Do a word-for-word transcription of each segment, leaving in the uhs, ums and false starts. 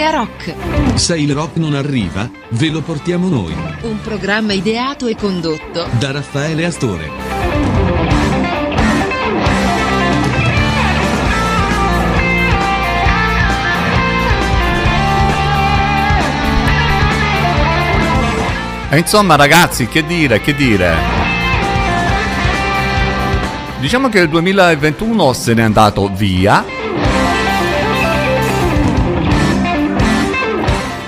areARock. Se il rock non arriva, ve lo portiamo noi. Un programma ideato e condotto da Raffaele Astore. E insomma ragazzi, che dire, che dire? Diciamo che il duemilaventuno se n'è andato via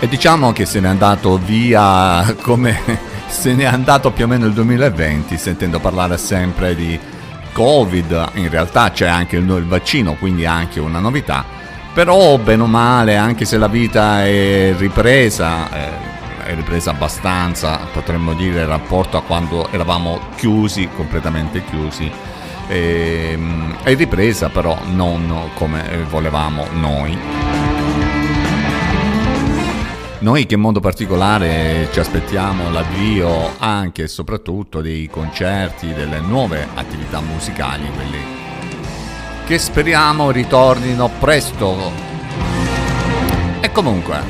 e diciamo che se n'è andato via come se n'è andato più o meno il duemilaventi, sentendo parlare sempre di Covid. In realtà c'è anche il, il vaccino, quindi anche una novità, però bene o male, anche se la vita è ripresa, eh, è ripresa abbastanza, potremmo dire, in rapporto a quando eravamo chiusi, completamente chiusi. È ripresa però non come volevamo noi noi che in modo particolare ci aspettiamo l'avvio anche e soprattutto dei concerti, delle nuove attività musicali, quelli che speriamo ritornino presto. E comunque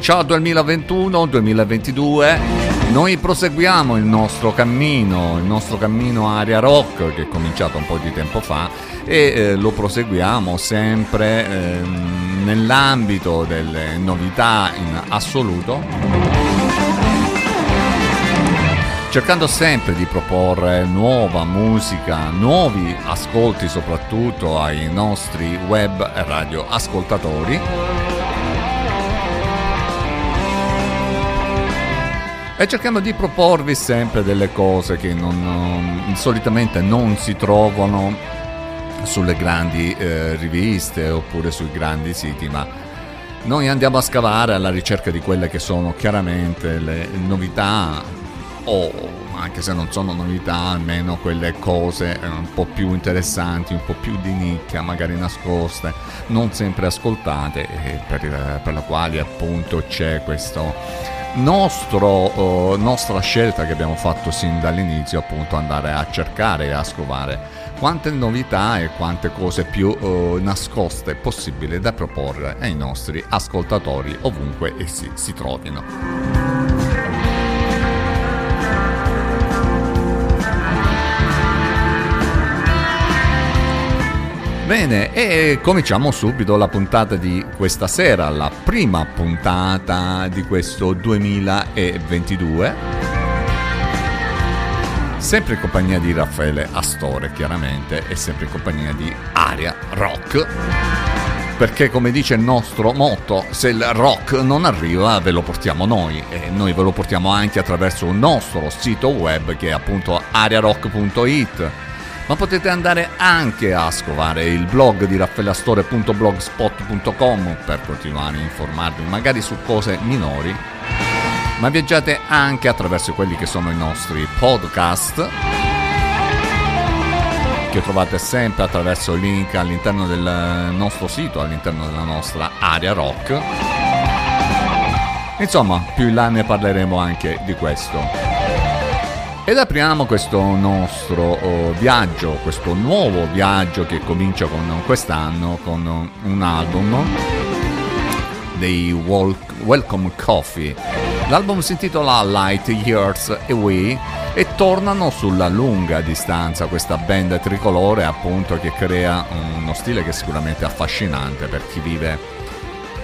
ciao duemilaventuno duemilaventidue, noi proseguiamo il nostro cammino, il nostro cammino areARock che è cominciato un po' di tempo fa e eh, lo proseguiamo sempre eh, nell'ambito delle novità in assoluto, cercando sempre di proporre nuova musica, nuovi ascolti soprattutto ai nostri web e radio ascoltatori. E cerchiamo di proporvi sempre delle cose che non, solitamente non si trovano sulle grandi eh, riviste oppure sui grandi siti, ma noi andiamo a scavare alla ricerca di quelle che sono chiaramente le novità, o anche se non sono novità, almeno quelle cose un po' più interessanti, un po' più di nicchia, magari nascoste, non sempre ascoltate, e per, per la quale appunto c'è questo... Nostro, eh, nostra scelta che abbiamo fatto sin dall'inizio, appunto andare a cercare e a scovare quante novità e quante cose più eh, nascoste possibile da proporre ai nostri ascoltatori ovunque essi si trovino. Bene, e cominciamo subito la puntata di questa sera, la prima puntata di questo duemilaventidue, sempre in compagnia di Raffaele Astore chiaramente e sempre in compagnia di areARock, perché come dice il nostro motto, se il rock non arriva ve lo portiamo noi, e noi ve lo portiamo anche attraverso il nostro sito web che è appunto arearock punto it. Ma potete andare anche a scovare il blog di raffaelastore punto blogspot punto com per continuare a informarvi magari su cose minori, ma viaggiate anche attraverso quelli che sono i nostri podcast che trovate sempre attraverso il link all'interno del nostro sito, all'interno della nostra areARock. Insomma, più in là ne parleremo anche di questo. Ed apriamo questo nostro oh, viaggio, questo nuovo viaggio che comincia con quest'anno con un album dei Walk- Welcome Coffee. L'album si intitola Light Years Away e tornano sulla lunga distanza questa band tricolore appunto che crea uno stile che è sicuramente affascinante per chi vive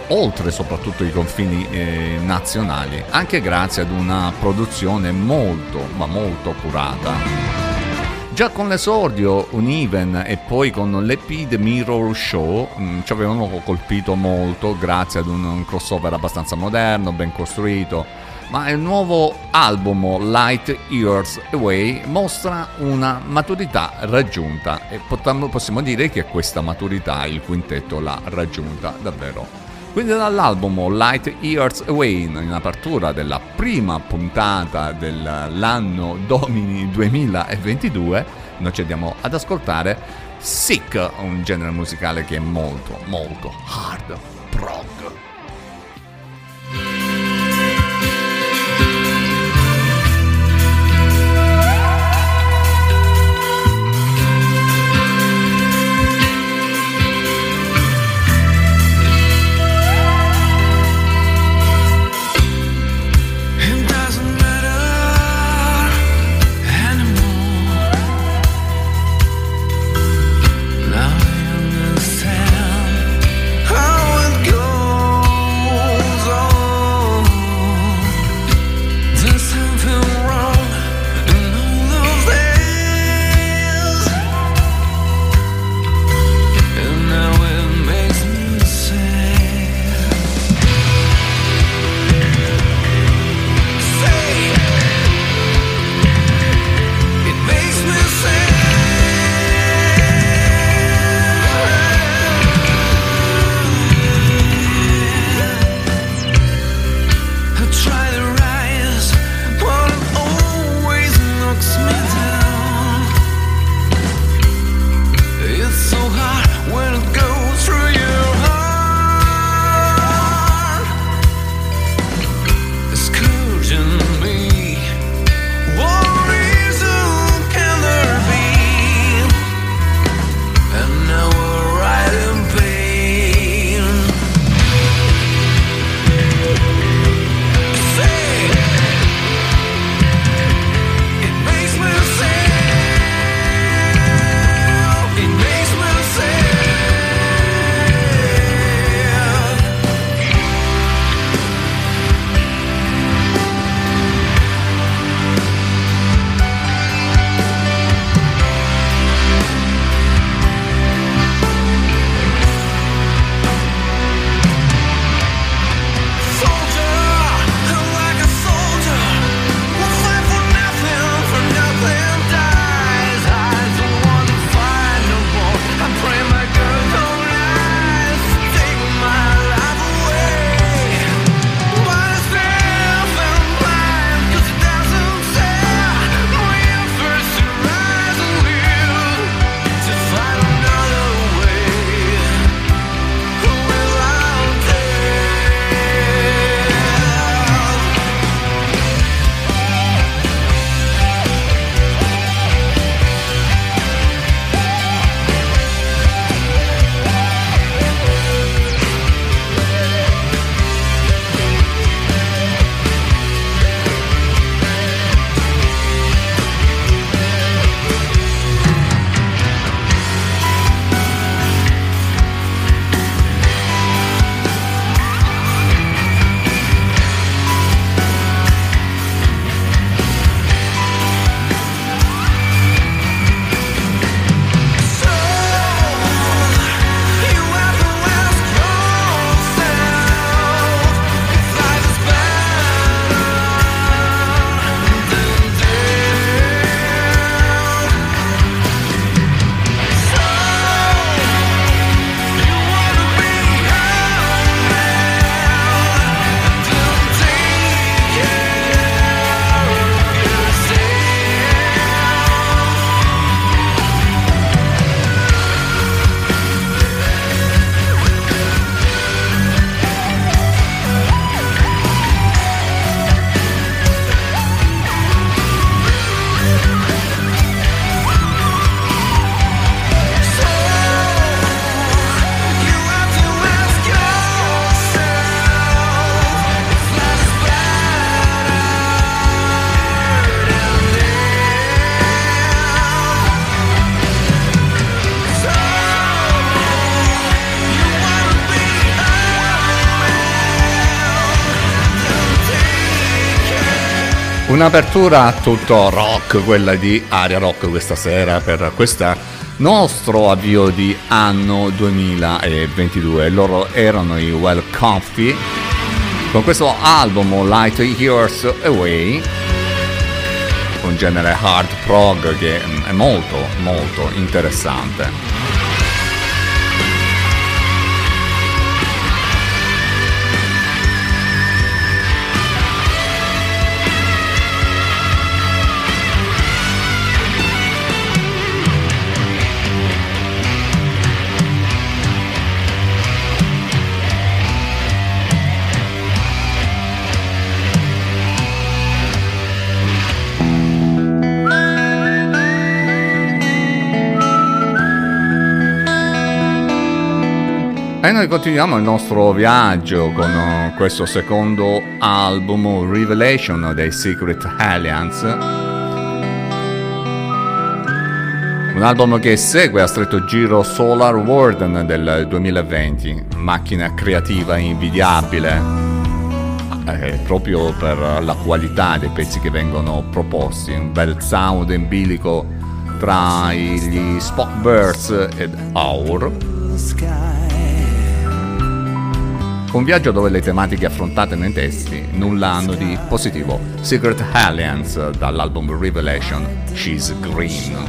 oltre soprattutto i confini eh, nazionali, anche grazie ad una produzione molto ma molto curata. Già con l'esordio Uneven e poi con l'E P The Mirror Show mh, ci avevano colpito molto grazie ad un, un crossover abbastanza moderno, ben costruito, ma il nuovo album Light Years Away mostra una maturità raggiunta e potam- possiamo dire che questa maturità il quintetto l'ha raggiunta davvero. Quindi dall'album Light Years Away, in apertura della prima puntata dell'anno Domini duemilaventidue, noi ci andiamo ad ascoltare Sick, un genere musicale che è molto, molto hard prog. Un'apertura tutto rock, quella di areaRock questa sera per questo nostro avvio di anno duemilaventidue. Loro erano i Welcome Coffee con questo album Light Years Away, un genere hard prog che è molto molto interessante. E noi continuiamo il nostro viaggio con questo secondo album Revelation dei Secret Alliance, un album che segue a stretto giro Solar Warden del duemilaventi, macchina creativa invidiabile eh, proprio per la qualità dei pezzi che vengono proposti, un bel sound in bilico tra gli Spockbirds ed Our. Un viaggio dove le tematiche affrontate nei testi nulla hanno di positivo. Secret Alliance dall'album Revelation, She's Green.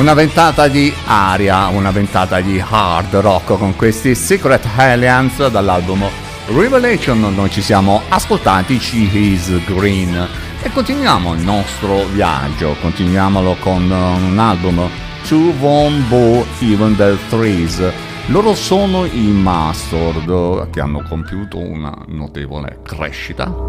Una ventata di aria, una ventata di hard rock con questi Secret Alliance dall'album Revelation. Noi ci siamo ascoltati She Is Green e continuiamo il nostro viaggio, continuiamolo con un album Two Von Bo Even The Threes. Loro sono i Mastodon, che hanno compiuto una notevole crescita.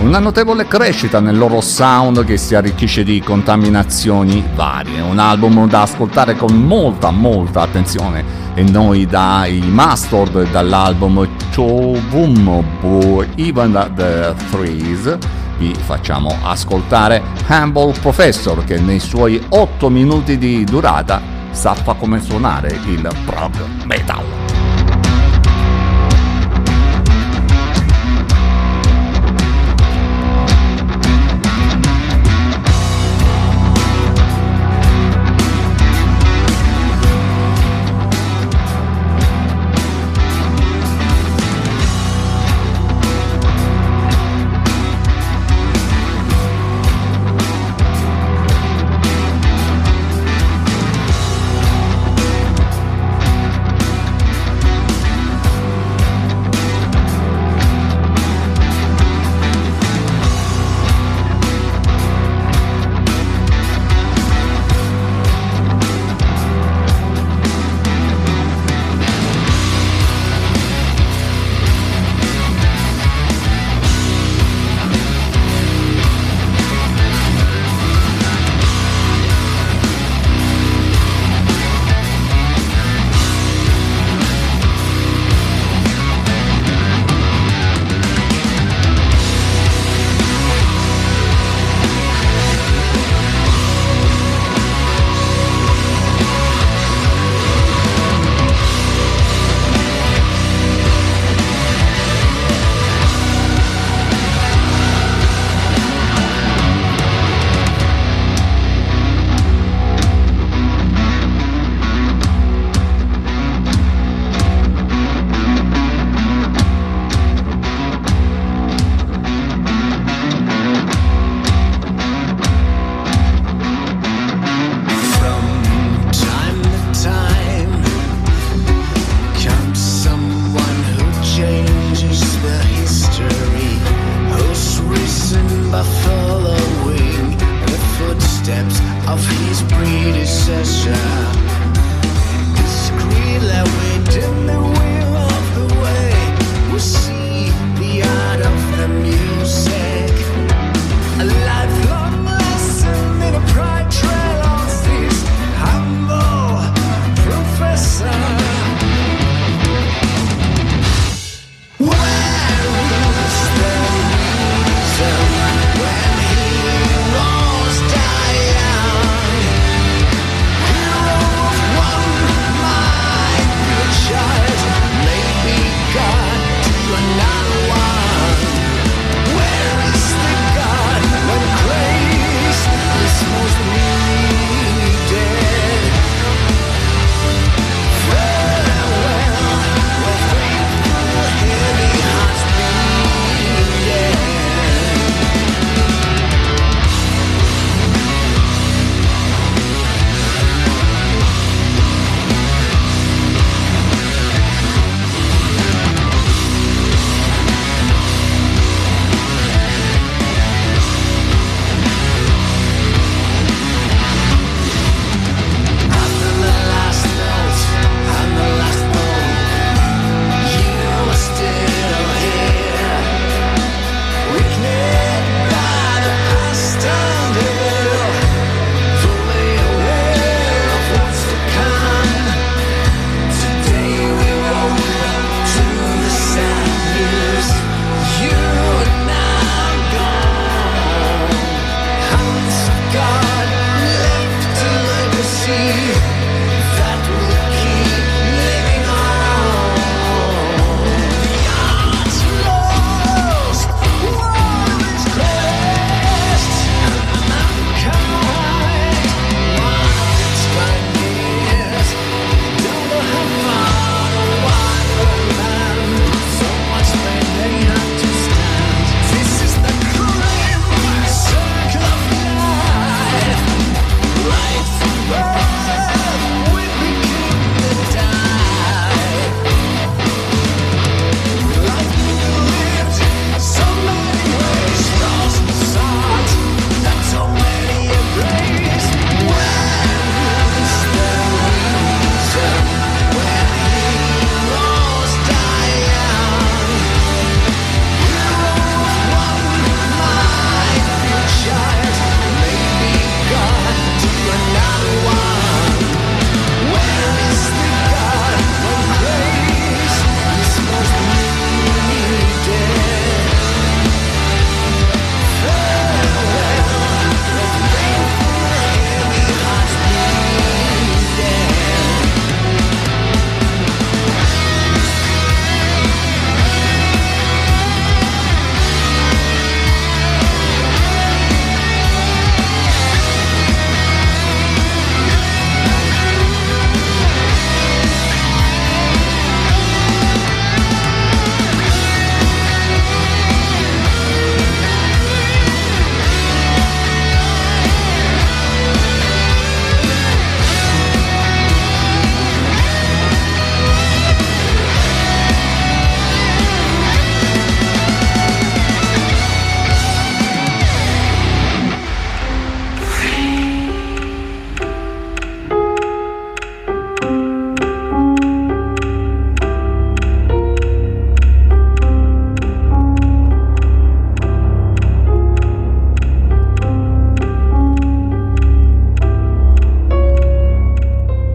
Una notevole crescita nel loro sound che si arricchisce di contaminazioni varie. Un album da ascoltare con molta molta attenzione. E noi dai Mastodon, dall'album Chovum Bo Even The Threes, vi facciamo ascoltare Humble Professor, che nei suoi otto minuti di durata sappa come suonare il prog metal.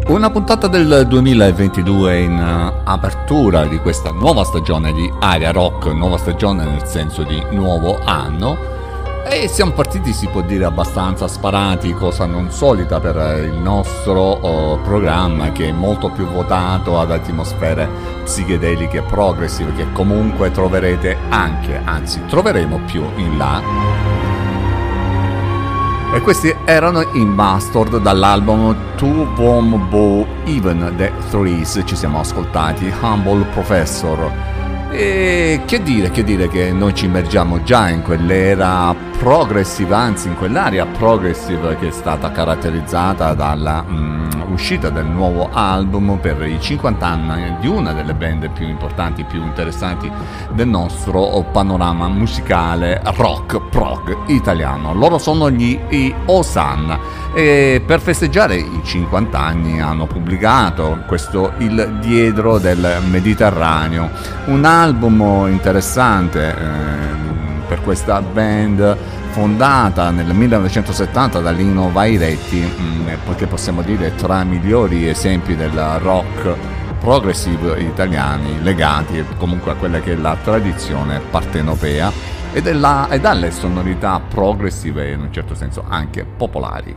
Una puntata del duemilaventidue in uh, apertura di questa nuova stagione di areaRock, nuova stagione nel senso di nuovo anno, e siamo partiti, si può dire, abbastanza sparati, cosa non solita per il nostro uh, programma, che è molto più votato ad atmosfere psichedeliche e progressive, che comunque troverete anche, anzi troveremo più in là. E questi erano i Mastodon dall'album Two Bomb Bow Even the Threes. Ci siamo ascoltati Humble Professor. E che dire, che dire che noi ci immergiamo già in quell'era progressiva, anzi in quell'area progressiva che è stata caratterizzata dalla mh, uscita del nuovo album per i cinquanta anni di una delle band più importanti, più interessanti del nostro panorama musicale rock prog italiano. Loro sono gli i Osanna, e per festeggiare i cinquanta anni hanno pubblicato questo Il Dietro del Mediterraneo, un album interessante eh, per questa band fondata nel millenovecentosettanta da Lino Vairetti, perché possiamo dire tra i migliori esempi del rock progressive italiani, legati comunque a quella che è la tradizione partenopea e, della, e dalle sonorità progressive e in un certo senso anche popolari.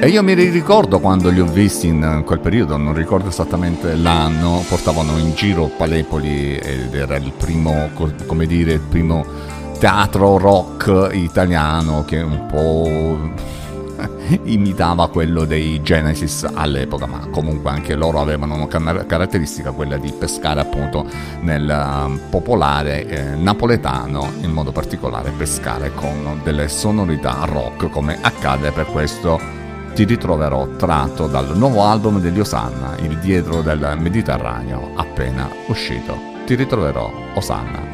E io mi ricordo quando li ho visti in quel periodo, non ricordo esattamente l'anno, portavano in giro Palepoli ed era il primo, come dire, il primo teatro rock italiano che un po' imitava quello dei Genesis all'epoca, ma comunque anche loro avevano una caratteristica, quella di pescare appunto nel popolare eh, napoletano, in modo particolare pescare con delle sonorità rock, come accade per questo Ti ritroverò tratto dal nuovo album degli Osanna, Il Dietro del Mediterraneo, appena uscito. Ti ritroverò, Osanna.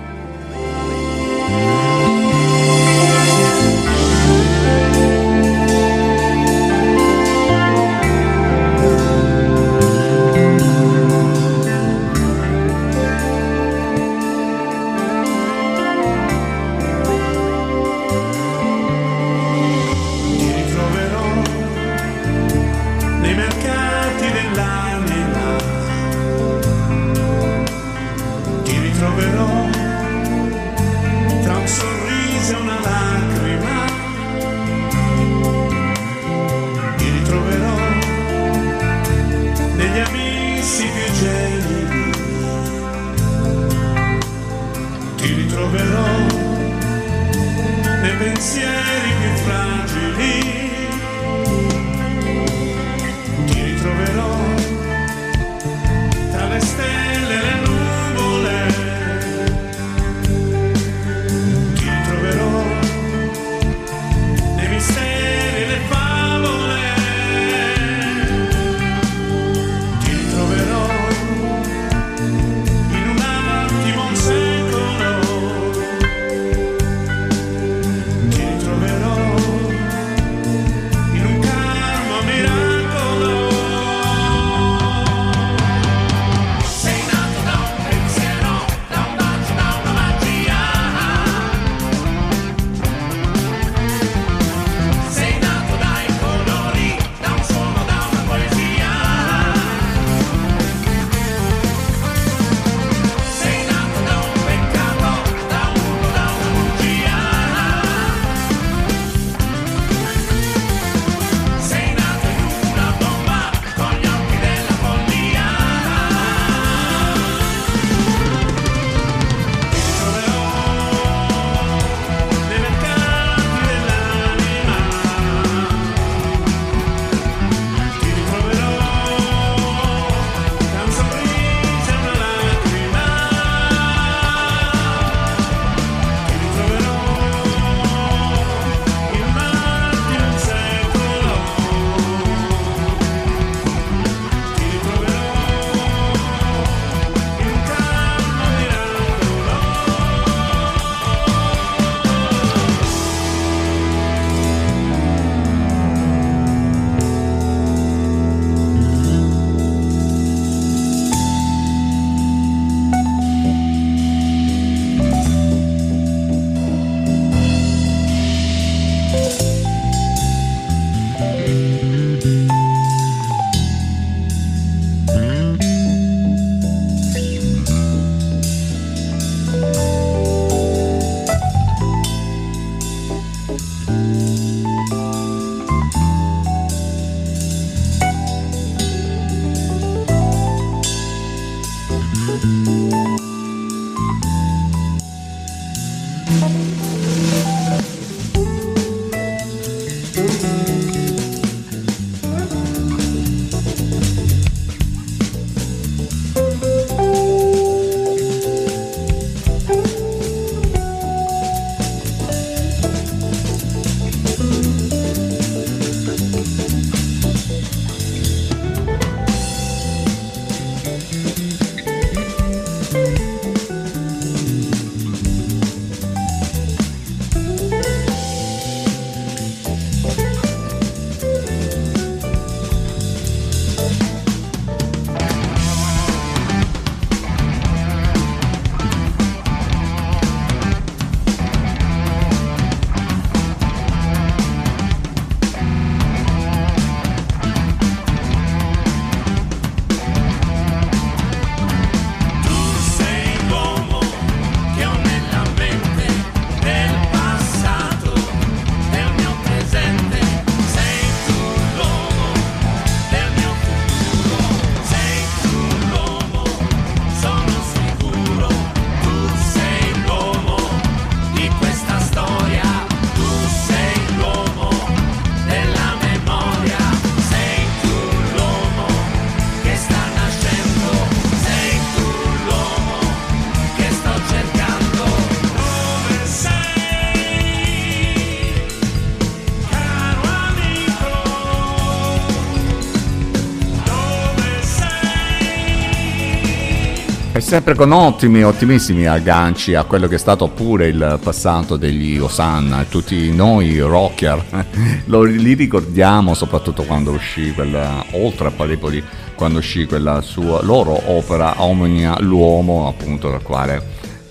Sempre con ottimi, ottimissimi agganci a quello che è stato pure il passato degli Osanna, e tutti noi rocker lo, li ricordiamo soprattutto quando uscì quella, oltre a Palepoli, quando uscì quella sua loro opera Omnia l'uomo, appunto, dal quale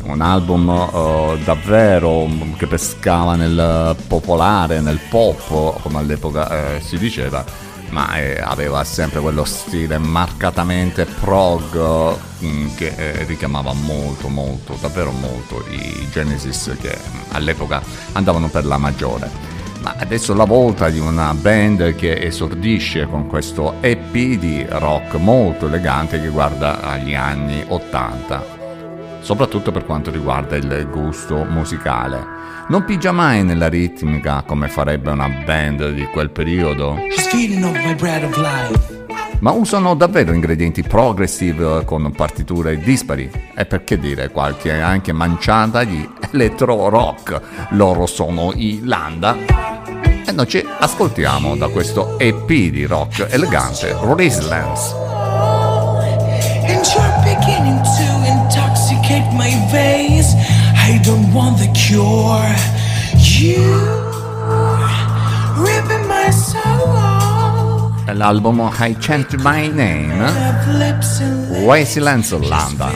un album uh, davvero che pescava nel popolare, nel pop come all'epoca eh, si diceva, ma eh, aveva sempre quello stile marcatamente prog eh, che eh, richiamava molto molto, davvero molto i Genesis, che eh, all'epoca andavano per la maggiore. Ma adesso la volta di una band che esordisce con questo E P di rock molto elegante che guarda agli anni ottanta, soprattutto per quanto riguarda il gusto musicale. Non pigia mai nella ritmica come farebbe una band di quel periodo, ma usano davvero ingredienti progressive con partiture dispari e, perché dire, qualche anche manciata di electro rock. Loro sono i Landa e noi ci ascoltiamo da questo E P di rock elegante, Restless. And you're beginning to intoxicate my veins. I don't want the cure. You ripping my soul. L'album I Chant My Name. Vai silenzio Landa.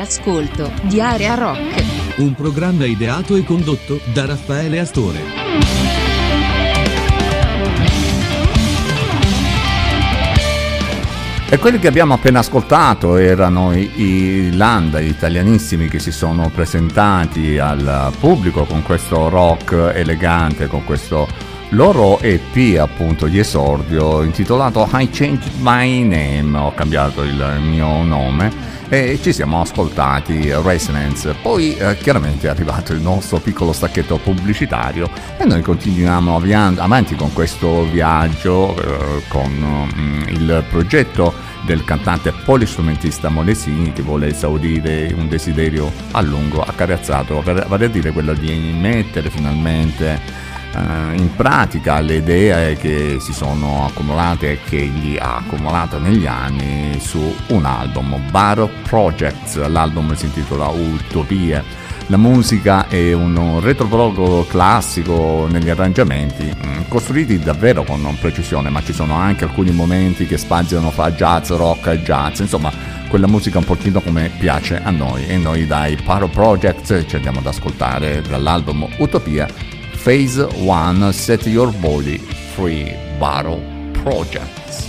all'ascolto di areaRock, un programma ideato e condotto da Raffaele Astore. E quelli che abbiamo appena ascoltato erano i, i Landa, gli italianissimi, che si sono presentati al pubblico con questo rock elegante, con questo loro E P appunto di esordio intitolato I Changed My Name, ho cambiato il mio nome, e ci siamo ascoltati Resonance. Poi eh, chiaramente è arrivato il nostro piccolo stacchetto pubblicitario e noi continuiamo avvian- avanti con questo viaggio eh, con mm, il progetto del cantante polistrumentista Molesini, che vuole esaudire un desiderio a lungo accarezzato, vale a dire quello di mettere finalmente in pratica le idee che si sono accumulate e che egli ha accumulato negli anni su un album, Baro Project. L'album si intitola Utopie. La musica è un retropologo classico negli arrangiamenti, costruiti davvero con precisione, ma ci sono anche alcuni momenti che spaziano fra jazz, rock e jazz, insomma quella musica un pochino come piace a noi. E noi dai Baro Project ci andiamo ad ascoltare dall'album Utopia Phase One, Set Your Body Free, Baro Projects.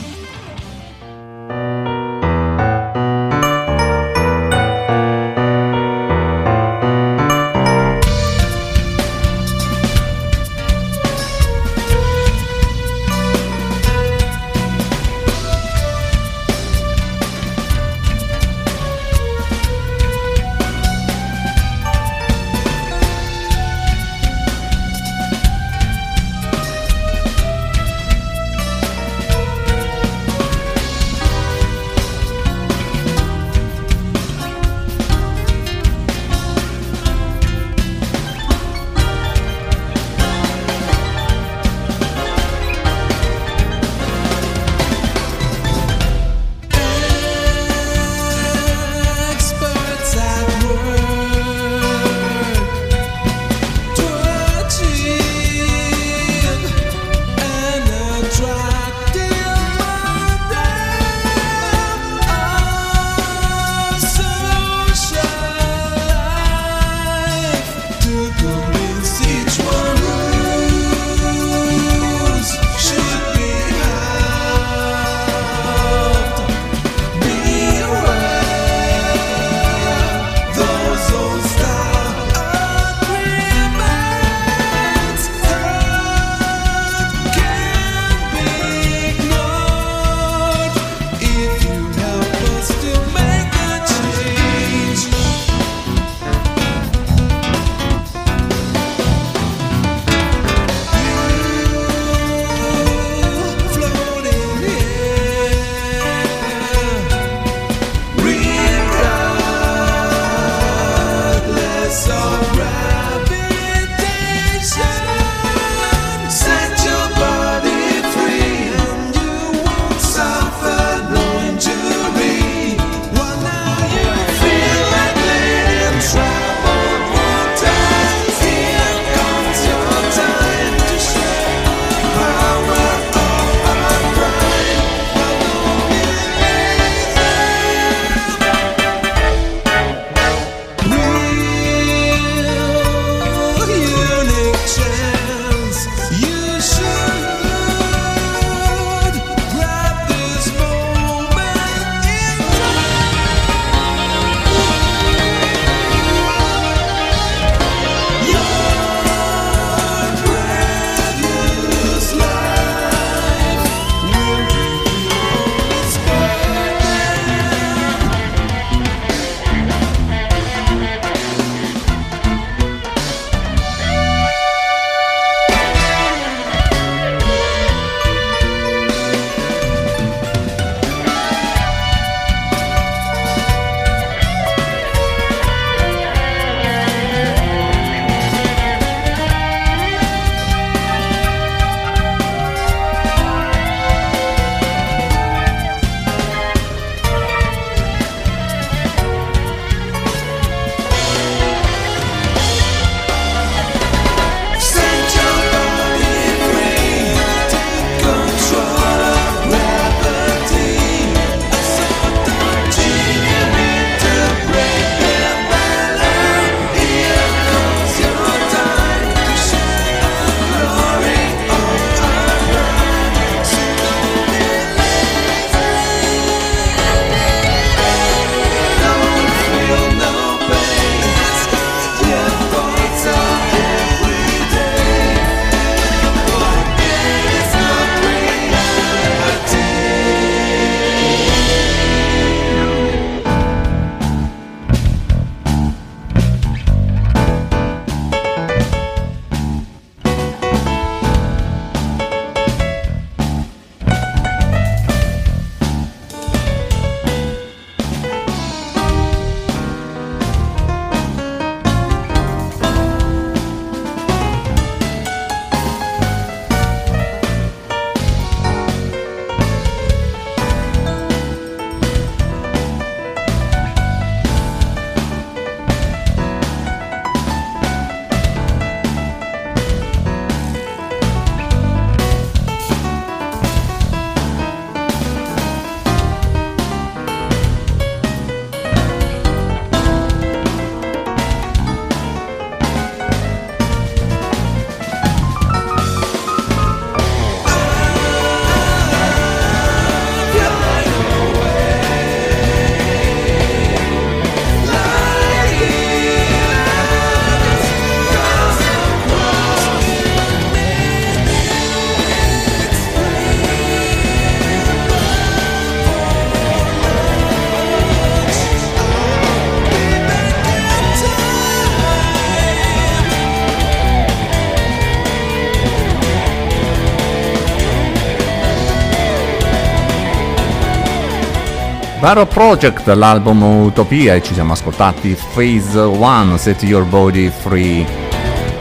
Baro Project, l'album Utopia, e ci siamo ascoltati Phase uno, Set Your Body Free,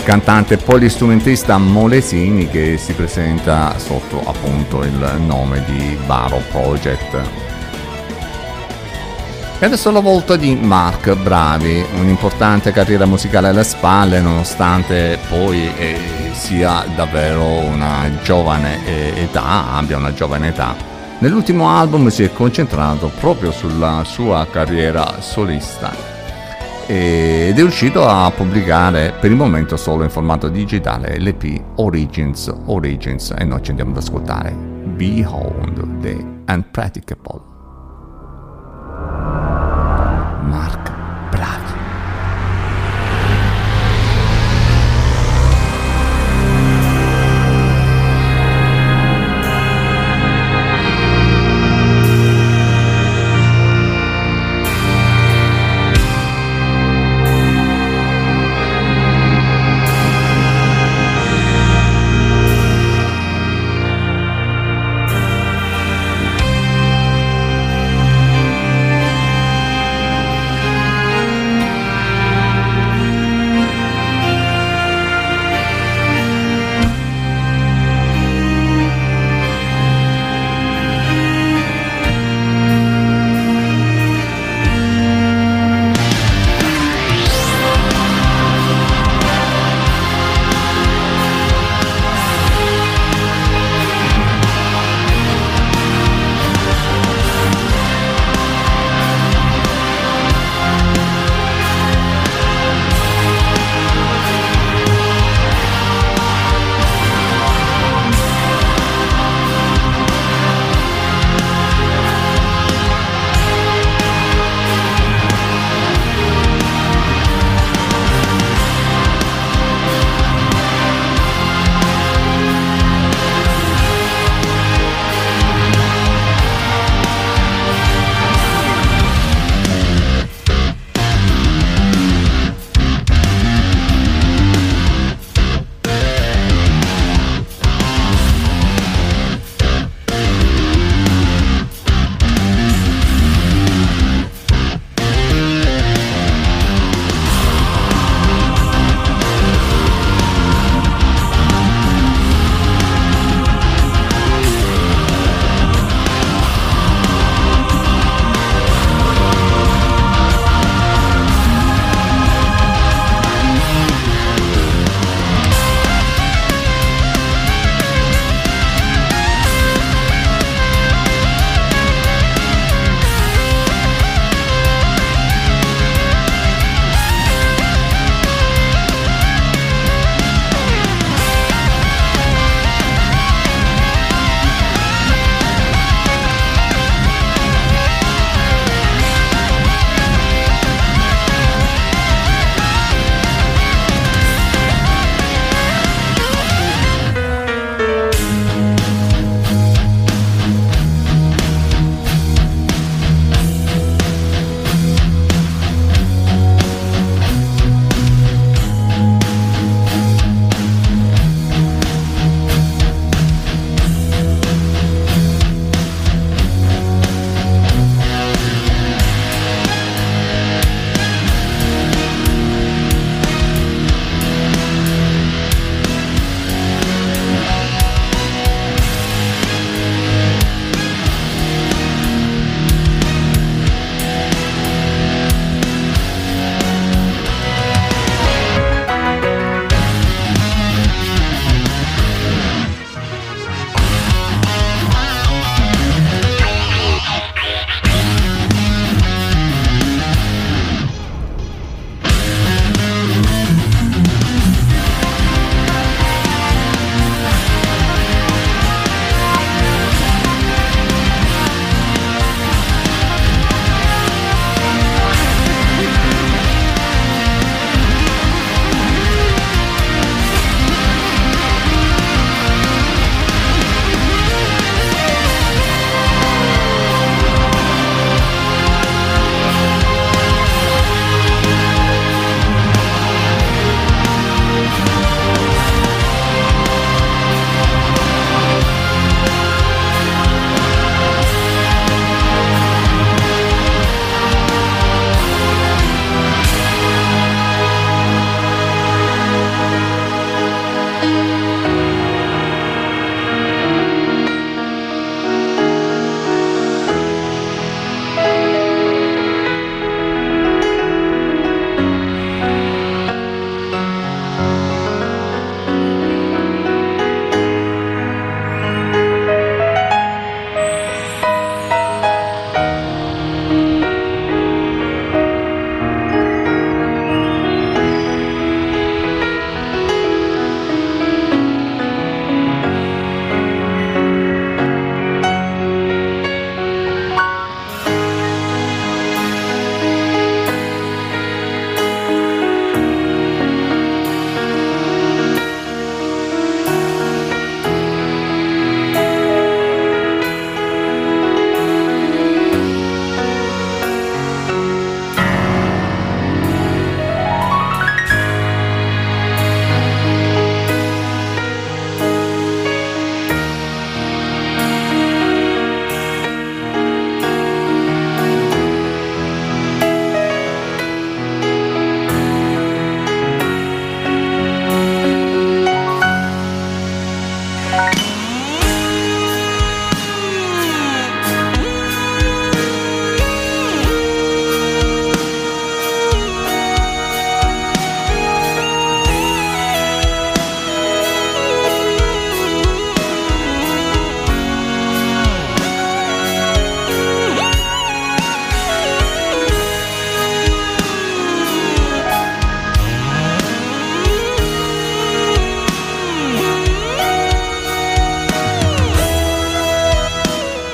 cantante polistrumentista Molesini, che si presenta sotto appunto il nome di Baro Project. E adesso la volta di Mark Bravi, un'importante carriera musicale alle spalle, nonostante poi eh, sia davvero una giovane eh, età, abbia una giovane età. Nell'ultimo album si è concentrato proprio sulla sua carriera solista e, ed è riuscito a pubblicare per il momento solo in formato digitale l'E P Origins, Origins, e noi ci andiamo ad ascoltare Behold the Unpracticable. Mark Bravi.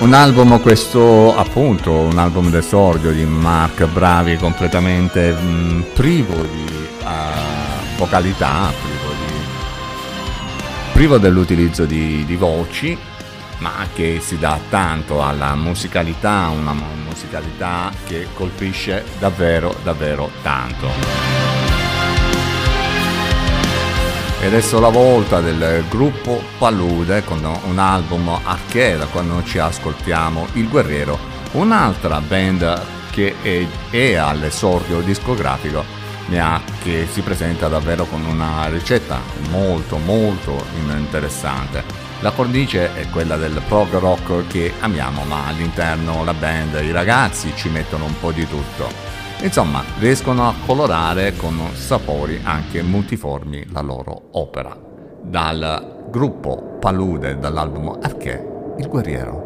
Un album, questo appunto, un album d'esordio di Mark Bravi, completamente mh, privo di uh, vocalità, privo, di, privo dell'utilizzo di, di voci, ma che si dà tanto alla musicalità, una musicalità che colpisce davvero davvero tanto. E adesso la volta del gruppo Palude con un album Arché, da quando ci ascoltiamo Il Guerriero, un'altra band che è, è all'esordio discografico, ma che si presenta davvero con una ricetta molto molto interessante. La cornice è quella del prog rock che amiamo, ma all'interno la band, i ragazzi ci mettono un po' di tutto. Insomma, riescono a colorare con sapori anche multiformi la loro opera. Dal gruppo Palude, dall'album Arché, Il Guerriero.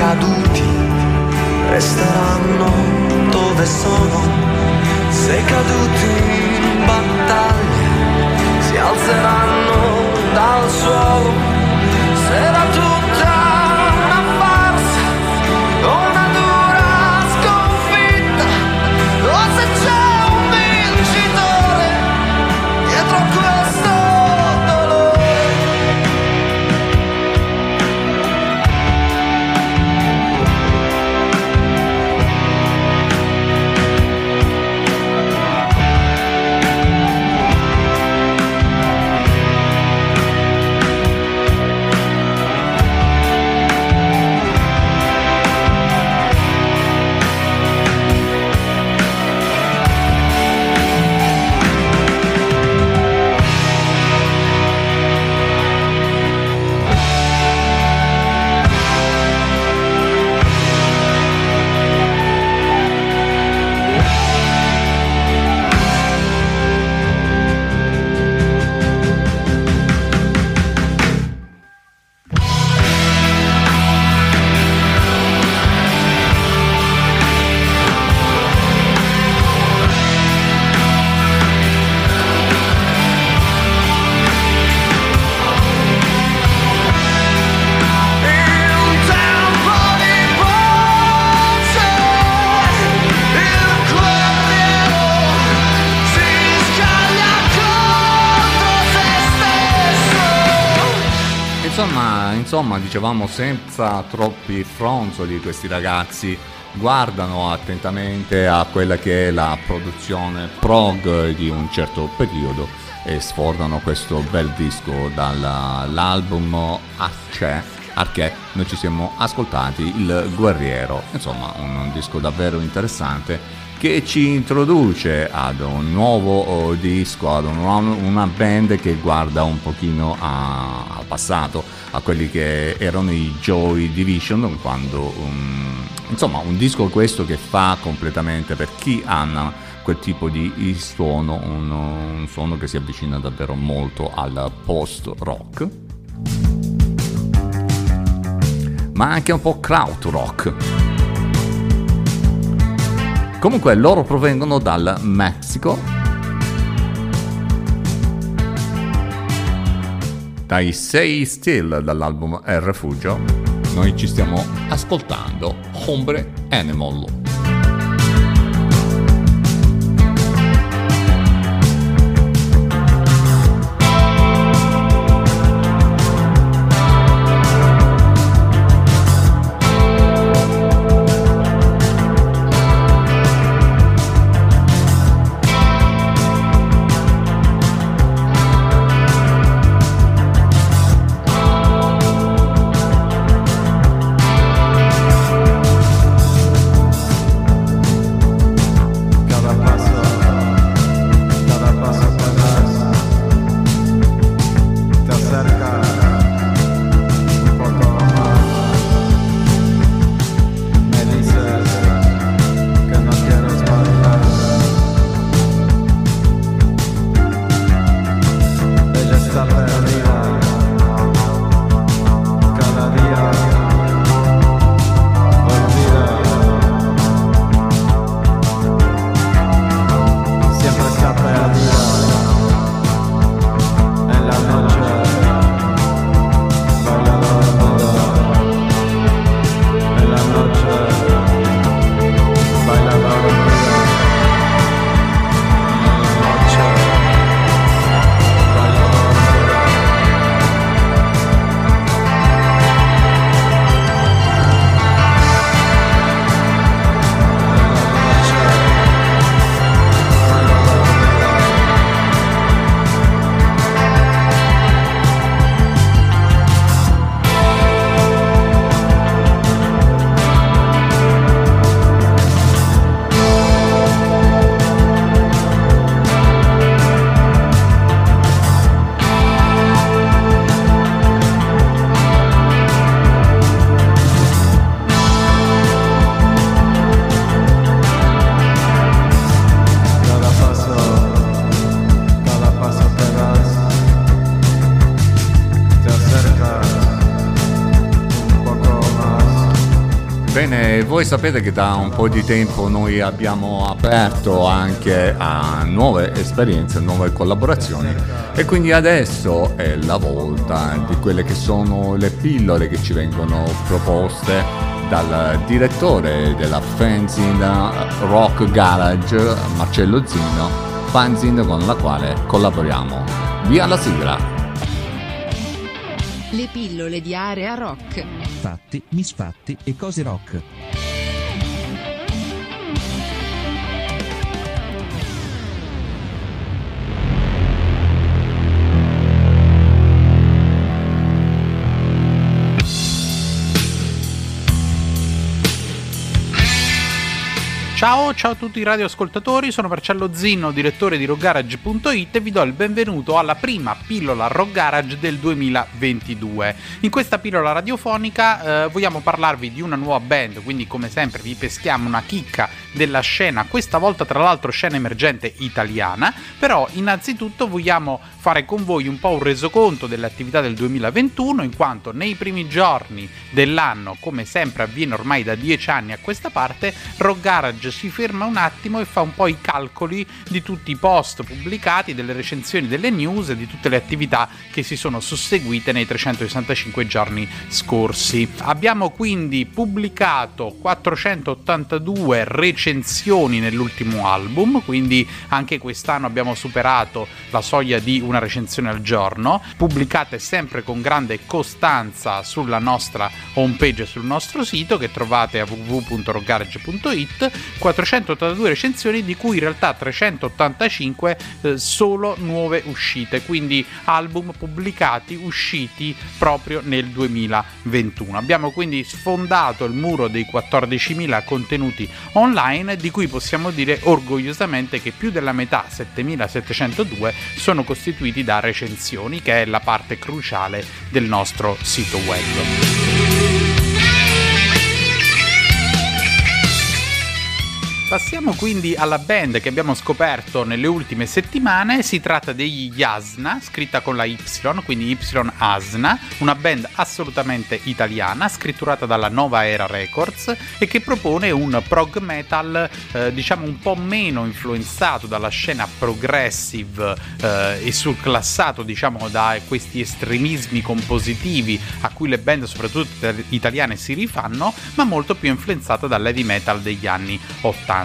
caduti resteranno dove sono. Se caduti in battaglia si alzeranno dal suolo. Sarà tutta una farsa, una dura sconfitta, o se c'è un vincitore dietro questo Insomma, dicevamo, senza troppi fronzoli, questi ragazzi guardano attentamente a quella che è la produzione prog di un certo periodo e sfornano questo bel disco dall'album Arché, Arché noi ci siamo ascoltati Il Guerriero. Insomma, un, un disco davvero interessante che ci introduce ad un nuovo disco, ad un, una band che guarda un pochino a, al passato, a quelli che erano i Joy Division, quando um, insomma un disco questo che fa completamente per chi ama quel tipo di suono, un, un suono che si avvicina davvero molto al post rock, ma anche un po' kraut rock. Comunque loro provengono dal Messico, dai Seis Still, dall'album El Refugio. Noi ci stiamo ascoltando Hombre Animal. E voi sapete che da un po' di tempo noi abbiamo aperto anche a nuove esperienze, nuove collaborazioni, e quindi adesso è la volta di quelle che sono le pillole che ci vengono proposte dal direttore della fanzine Rock Garage, Marcello Zinno, fanzine con la quale collaboriamo. Via la sigla! Le pillole di Area Rock. Fatti, misfatti e cose rock. Ciao, ciao a tutti i radioascoltatori, sono Marcello Zinno, direttore di rock garage punto it e vi do il benvenuto alla prima pillola Rock Garage del duemilaventidue. In questa pillola radiofonica eh, vogliamo parlarvi di una nuova band, quindi come sempre vi peschiamo una chicca della scena, questa volta tra l'altro scena emergente italiana, però innanzitutto vogliamo fare con voi un po' un resoconto delle attività del duemilaventuno, in quanto nei primi giorni dell'anno, come sempre avviene ormai da dieci anni a questa parte, Rock Garage si ferma un attimo e fa un po' i calcoli di tutti i post pubblicati, delle recensioni, delle news e di tutte le attività che si sono susseguite nei trecentosessantacinque giorni scorsi. Abbiamo quindi pubblicato quattrocentottantadue recensioni nell'ultimo album, quindi anche quest'anno abbiamo superato la soglia di una recensione al giorno, pubblicate sempre con grande costanza sulla nostra homepage e sul nostro sito che trovate a w w w punto rock garage punto it. quattrocentottantadue recensioni, di cui in realtà trecentottantacinque eh, solo nuove uscite, quindi album pubblicati, usciti proprio nel duemilaventuno. Abbiamo quindi sfondato il muro dei quattordicimila contenuti online, di cui possiamo dire orgogliosamente che più della metà, settemilasettecentodue, sono costituiti da recensioni, che è la parte cruciale del nostro sito web. Passiamo quindi alla band che abbiamo scoperto nelle ultime settimane, si tratta degli Yasna, scritta con la Y, quindi Y-Asna, una band assolutamente italiana, scritturata dalla Nova Era Records e che propone un prog metal eh, diciamo un po' meno influenzato dalla scena progressive eh, e surclassato diciamo da questi estremismi compositivi a cui le band soprattutto italiane si rifanno, ma molto più influenzata dall'heavy metal degli anni ottanta.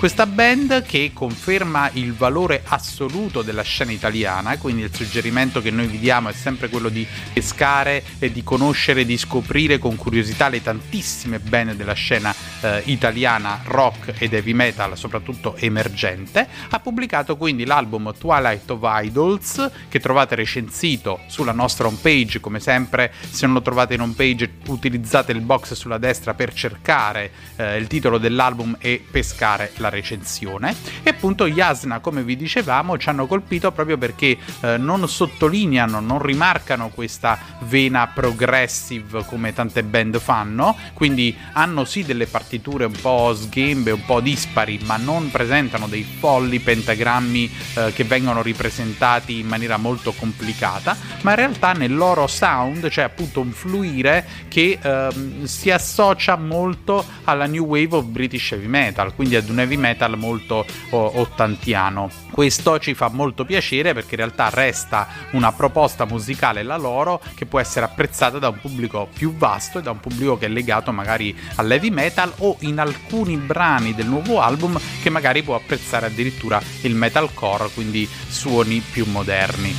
Questa band che conferma il valore assoluto della scena italiana, quindi il suggerimento che noi vi diamo è sempre quello di pescare e di conoscere, di scoprire con curiosità le tantissime band della scena eh, italiana rock ed heavy metal, soprattutto emergente. Ha pubblicato quindi l'album Twilight of Idols, che trovate recensito sulla nostra homepage, come sempre se non lo trovate in homepage utilizzate il box sulla destra per cercare eh, il titolo dell'album e pescare la recensione. E appunto Yasna, come vi dicevamo, ci hanno colpito proprio perché eh, non sottolineano, non rimarcano questa vena progressive come tante band fanno, quindi hanno sì delle partiture un po' sghembe, un po' dispari, ma non presentano dei folli pentagrammi eh, che vengono ripresentati in maniera molto complicata, ma in realtà nel loro sound c'è cioè appunto un fluire che eh, si associa molto alla new wave of British heavy metal, quindi ad un heavy metal molto ottantiano. Questo ci fa molto piacere perché in realtà resta una proposta musicale la loro che può essere apprezzata da un pubblico più vasto e da un pubblico che è legato magari all'heavy metal o in alcuni brani del nuovo album che magari può apprezzare addirittura il metalcore, quindi suoni più moderni.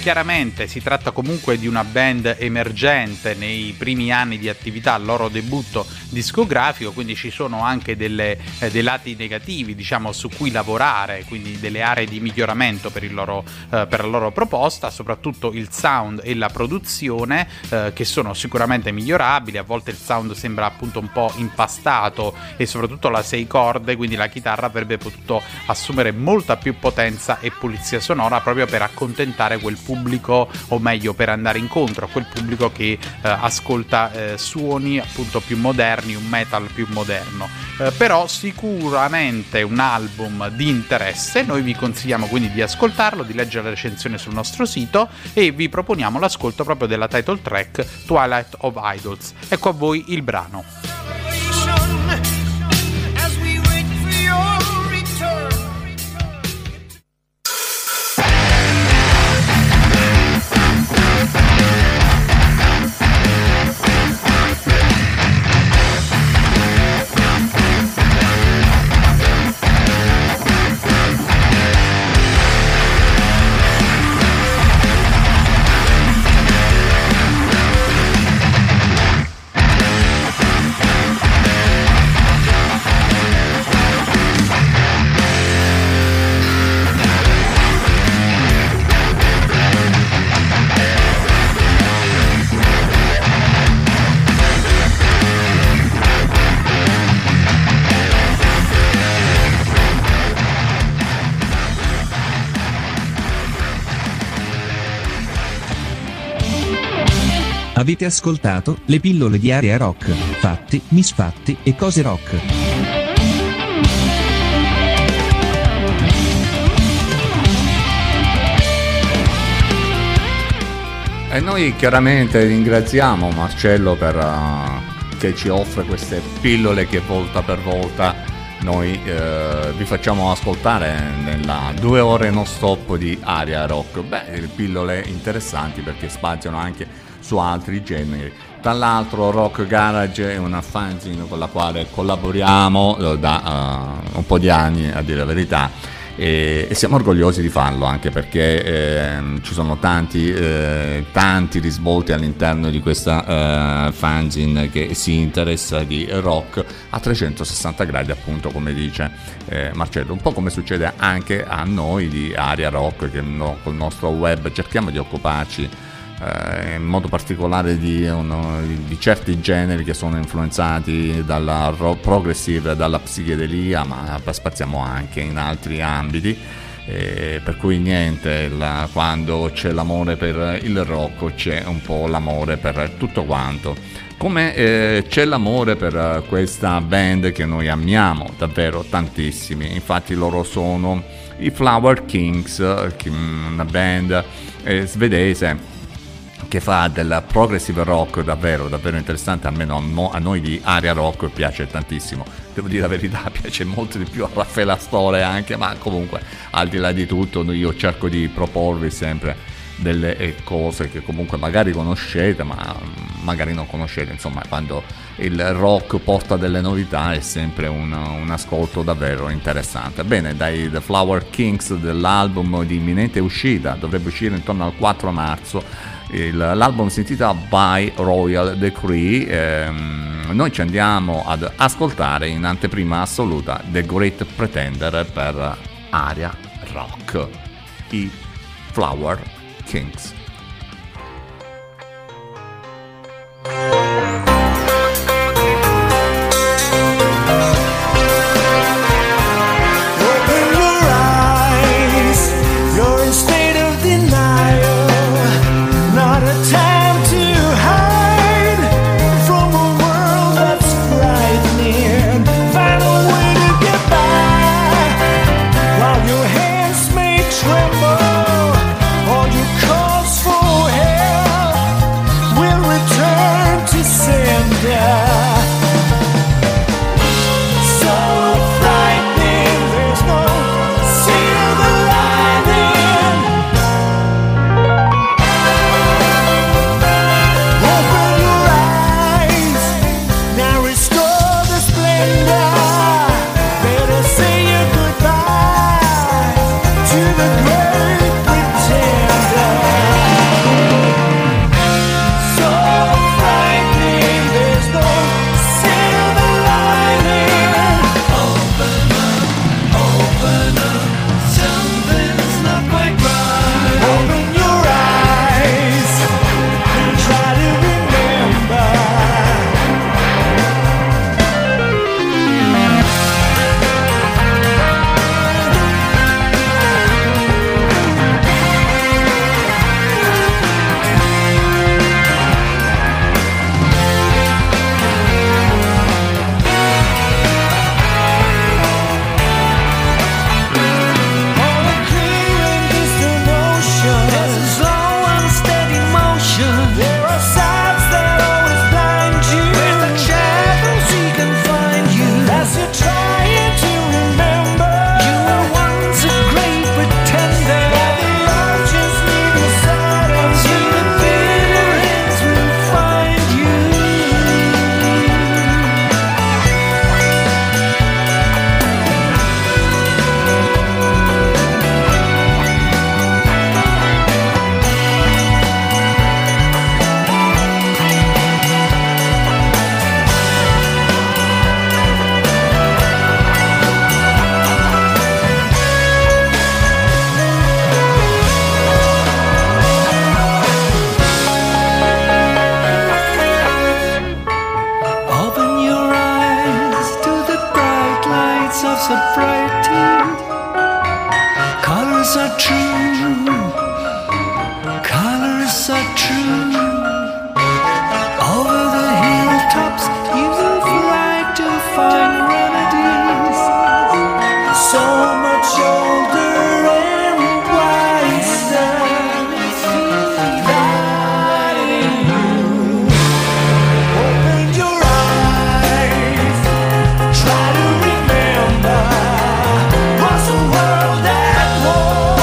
Chiaramente si tratta comunque di una band emergente nei primi anni di attività al loro debutto discografico, quindi ci sono anche delle, eh, dei lati negativi diciamo su cui lavorare, quindi delle aree di miglioramento per, il loro, eh, per la loro proposta, soprattutto il sound e la produzione eh, che sono sicuramente migliorabili. A volte il sound sembra appunto un po' impastato e soprattutto la sei corde, quindi la chitarra avrebbe potuto assumere molta più potenza e pulizia sonora proprio per accontentare quel pubblico pubblico, o meglio per andare incontro a quel pubblico che eh, ascolta eh, suoni appunto più moderni, un metal più moderno. Eh, però sicuramente un album di interesse, noi vi consigliamo quindi di ascoltarlo, di leggere la recensione sul nostro sito e vi proponiamo l'ascolto proprio della title track Twilight of Idols. Ecco a voi il brano. Avete ascoltato le pillole di Area Rock, fatti, misfatti e cose rock. E noi chiaramente ringraziamo Marcello per uh, che ci offre queste pillole che volta per volta noi uh, vi facciamo ascoltare nella due ore non stop di Area Rock. Beh, pillole interessanti perché spaziano anche su altri generi. Tra l'altro Rock Garage è una fanzine con la quale collaboriamo da uh, un po' di anni a dire la verità, e, e siamo orgogliosi di farlo anche perché eh, ci sono tanti eh, tanti risvolti all'interno di questa eh, fanzine che si interessa di rock a trecentosessanta gradi, appunto come dice eh, Marcello, un po' come succede anche a noi di Area Rock, che no, col nostro web cerchiamo di occuparci in modo particolare di, uno, di certi generi che sono influenzati dalla rock progressive, dalla psichedelia, ma spaziamo anche in altri ambiti, eh, per cui niente, la, quando c'è l'amore per il rock c'è un po' l'amore per tutto quanto, come eh, c'è l'amore per questa band che noi amiamo davvero tantissimi. Infatti loro sono i Flower Kings, una band eh, svedese che fa del progressive rock davvero davvero interessante, almeno a noi di Area Rock piace tantissimo, devo dire la verità, piace molto di più a Raffaele Astore anche, ma comunque al di là di tutto io cerco di proporvi sempre delle cose che comunque magari conoscete ma magari non conoscete, insomma quando il rock porta delle novità è sempre un, un ascolto davvero interessante. Bene, dai The Flower Kings, dell'album di imminente uscita, dovrebbe uscire intorno al quattro marzo. L'album si intitola By Royal Decree. Ehm, noi ci andiamo ad ascoltare in anteprima assoluta The Great Pretender per Area Rock, i Flower Kings. Tremble, all your calls lights are so brightened, colors are true, colors are true. Over the hilltops you will fly to find remedies, so much older and wiser than you. Open your eyes, try to remember, was a world at war,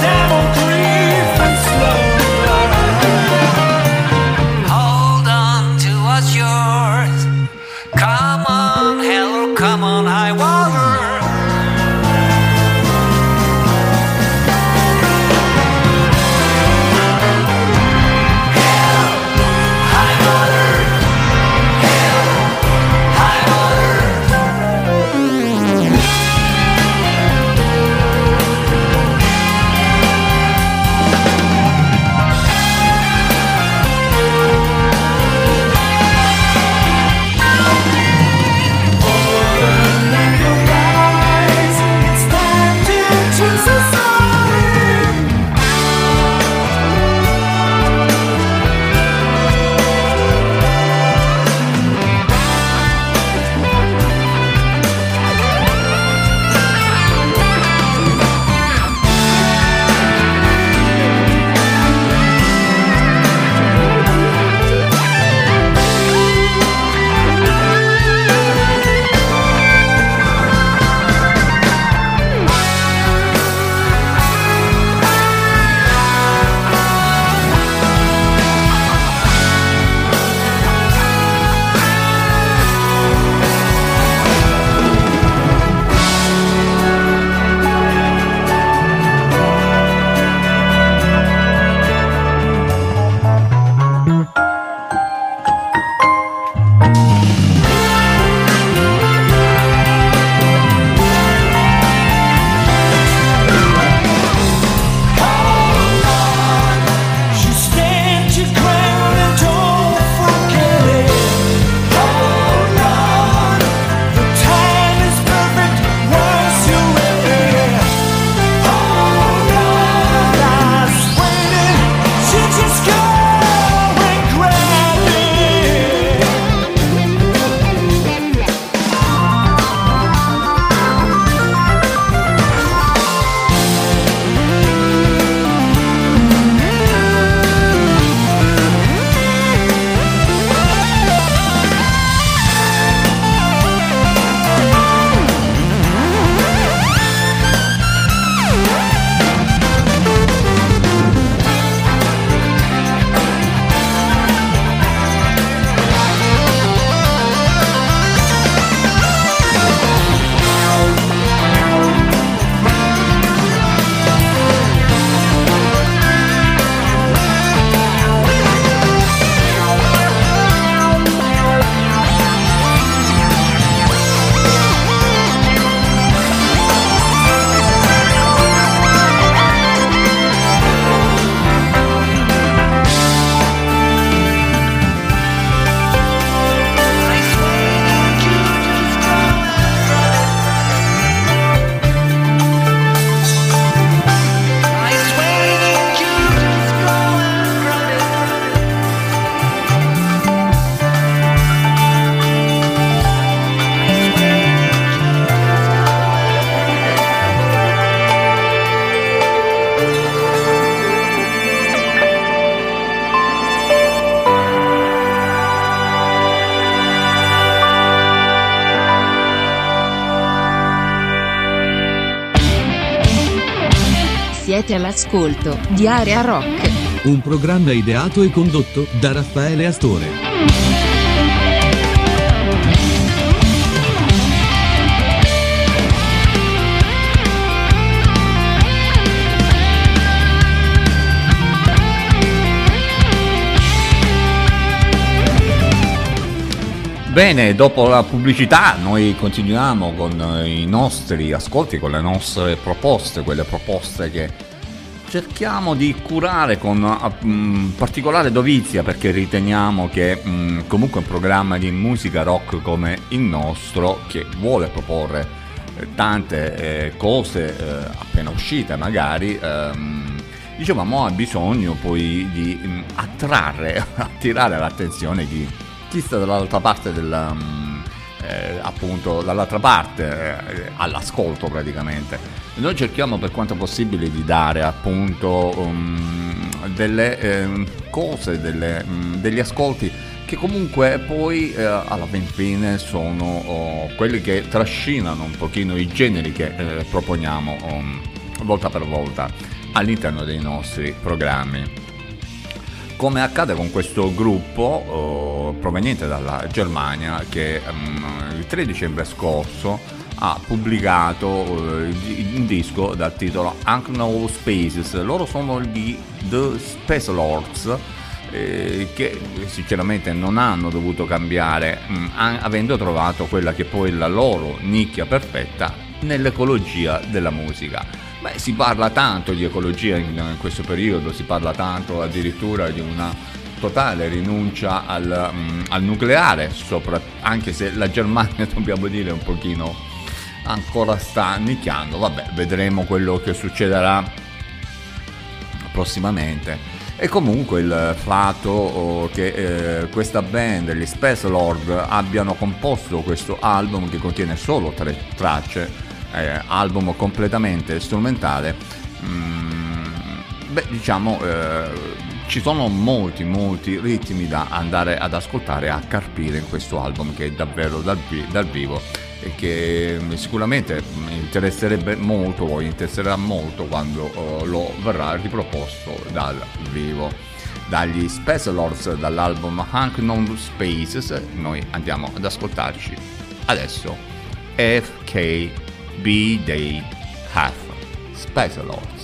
devil grief and slumber. Hold on to what's yours, come on hell, come on high water. Siete all'ascolto di areaRock, un programma ideato e condotto da Raffaele Astore. Bene, dopo la pubblicità noi continuiamo con i nostri ascolti, con le nostre proposte, quelle proposte che cerchiamo di curare con mh, particolare dovizia, perché riteniamo che mh, comunque un programma di musica rock come il nostro, che vuole proporre eh, tante eh, cose eh, appena uscite magari, ehm, dicevamo ha bisogno poi di mh, attrarre, attirare l'attenzione di chi sta dall'altra parte del... Mh, Eh, appunto dall'altra parte, eh, all'ascolto praticamente. Noi cerchiamo per quanto possibile di dare appunto um, delle eh, cose, delle, um, degli ascolti che comunque poi eh, alla fin fine sono oh, quelli che trascinano un pochino i generi che eh, proponiamo um, volta per volta all'interno dei nostri programmi. Come accade con questo gruppo eh, proveniente dalla Germania, che ehm, il tre dicembre scorso ha pubblicato eh, un disco dal titolo Hank No Spaces. Loro sono gli The Spacelords, eh, che sinceramente non hanno dovuto cambiare, mh, avendo trovato quella che poi è la loro nicchia perfetta nell'ecologia della musica. Beh, si parla tanto di ecologia in, in questo periodo, si parla tanto addirittura di una totale rinuncia al, mh, al nucleare, sopra, anche se la Germania, dobbiamo dire, un pochino ancora sta nicchiando. Vabbè, vedremo quello che succederà prossimamente. E comunque il fatto oh, che eh, questa band, gli Spacelords, abbiano composto questo album che contiene solo tre tracce, Eh, album completamente strumentale, mm, beh diciamo eh, ci sono molti molti ritmi da andare ad ascoltare, a carpire in questo album, che è davvero dal, vi- dal vivo, e che eh, sicuramente mi interesserebbe molto, o interesserà molto quando eh, lo verrà riproposto dal vivo. Dagli Spacelords, dall'album Hank No Spaces, noi andiamo ad ascoltarci adesso F K Be They Have, Spacelords.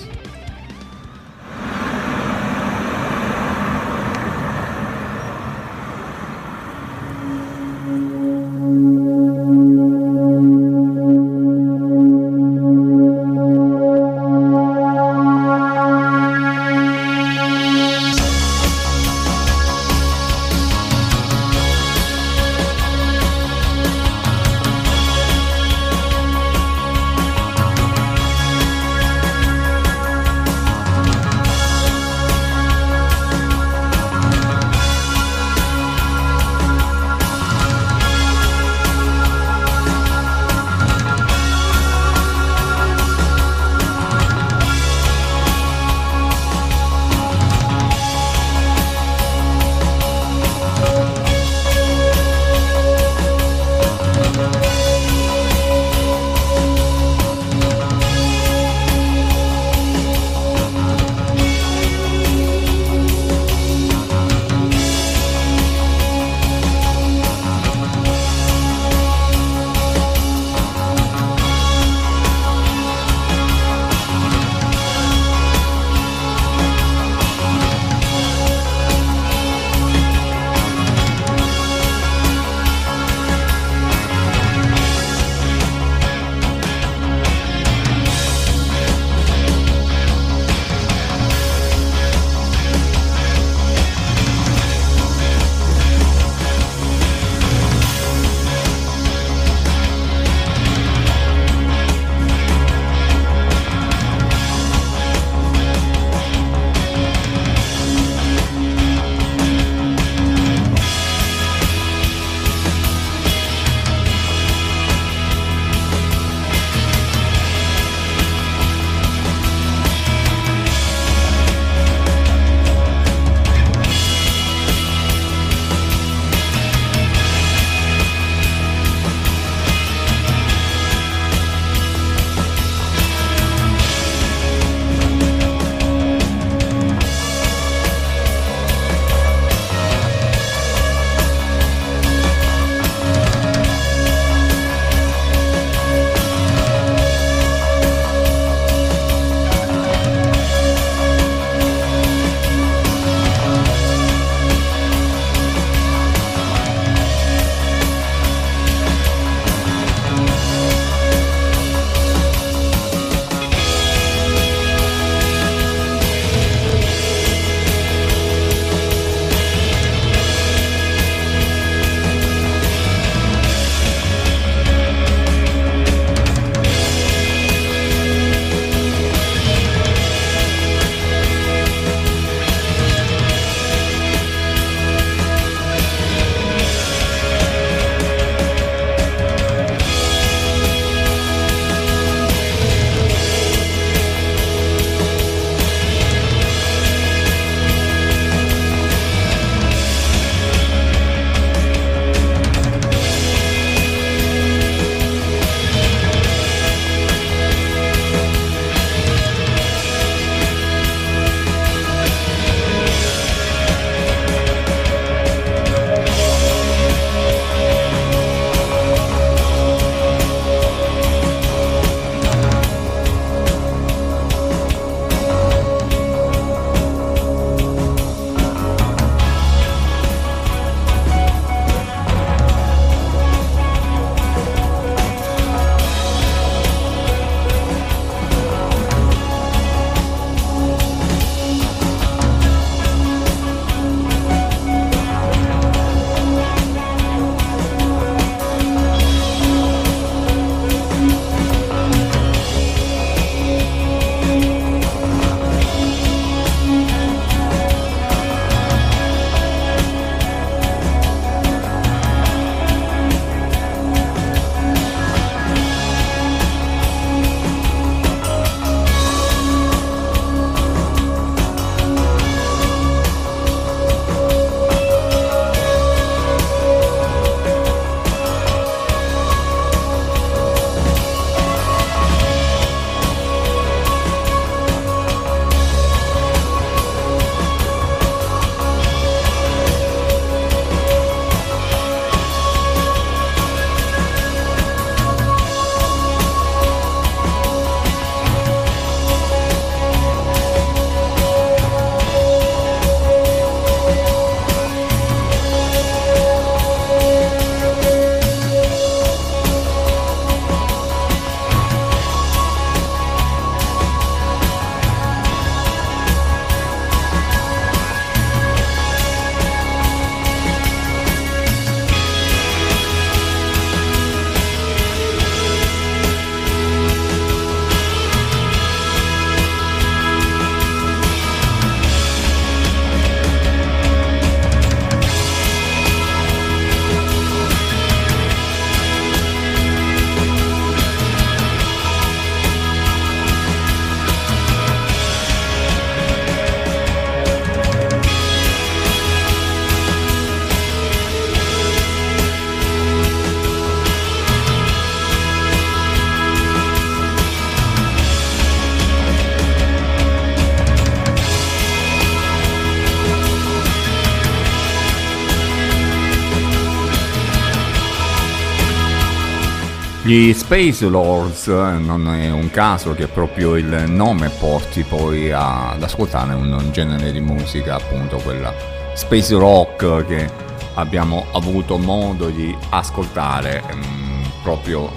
Gli Spacelords, non è un caso che proprio il nome porti poi a, ad ascoltare un, un genere di musica, appunto quella space rock che abbiamo avuto modo di ascoltare mh, proprio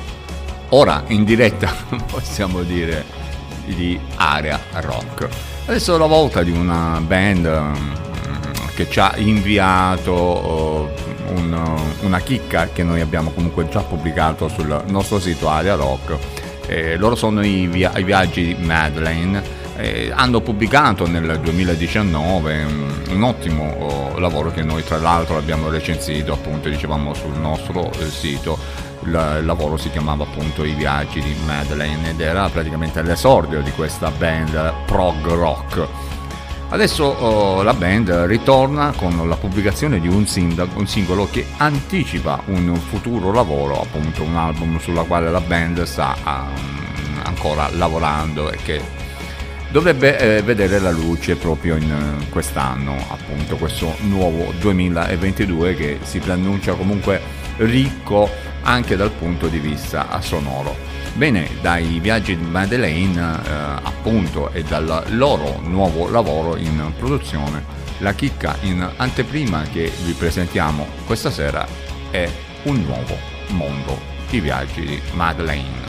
ora in diretta, possiamo dire, di areaRock. Adesso è la volta di una band mh, che ci ha inviato uh, Un, una chicca che noi abbiamo comunque già pubblicato sul nostro sito areaRock. Eh, loro sono i, via, i Viaggi di Madeleine. Eh, hanno pubblicato nel duemiladiciannove un, un ottimo oh, lavoro che noi tra l'altro abbiamo recensito, appunto dicevamo, sul nostro eh, sito. Il, il lavoro si chiamava appunto I Viaggi di Madeleine ed era praticamente l'esordio di questa band prog rock. Adesso oh, la band ritorna con la pubblicazione di un, sing- un singolo che anticipa un futuro lavoro, appunto un album sulla quale la band sta um, ancora lavorando e che dovrebbe eh, vedere la luce proprio in uh, quest'anno, appunto questo nuovo duemilaventidue che si preannuncia comunque ricco anche dal punto di vista sonoro. Bene, dai Viaggi di Madeleine eh, appunto e dal loro nuovo lavoro in produzione, la chicca in anteprima che vi presentiamo questa sera è Un Nuovo Mondo, I Viaggi di Madeleine.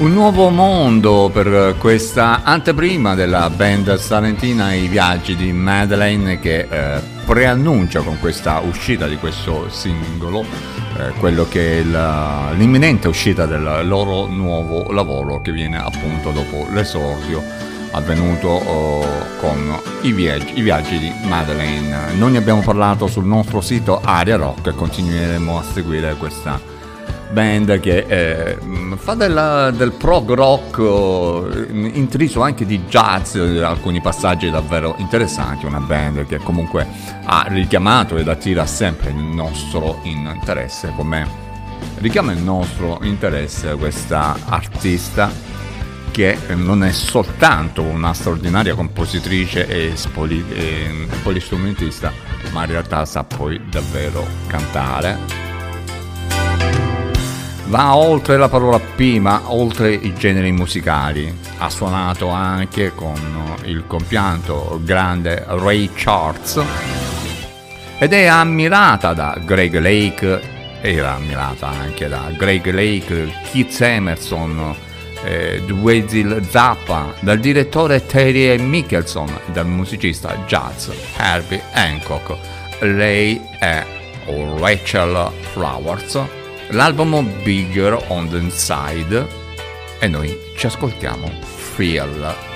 Un nuovo mondo per questa anteprima della band salentina I Viaggi di Madeleine, che eh, preannuncia con questa uscita di questo singolo eh, quello che è la, l'imminente uscita del loro nuovo lavoro, che viene appunto dopo l'esordio avvenuto oh, con i viaggi, i viaggi di Madeleine. Non ne abbiamo parlato sul nostro sito areaRock, continueremo a seguire questa band che eh, fa della, del prog rock oh, intriso anche di jazz, alcuni passaggi davvero interessanti, una band che comunque ha richiamato ed attira sempre il nostro interesse, come richiama il nostro interesse questa artista, che non è soltanto una straordinaria compositrice e, spoli, e polistrumentista, ma in realtà sa poi davvero cantare. Va oltre la parola P, ma oltre i generi musicali. Ha suonato anche con il compianto grande Ray Charles ed è ammirata da Greg Lake, era ammirata anche da Greg Lake, Keith Emerson, Eh, Dweezil Zappa, dal direttore Terry Mickelson, dal musicista jazz Herbie Hancock. Lei è Rachel Flowers, l'album Bigger on the Inside, e noi ci ascoltiamo Feel.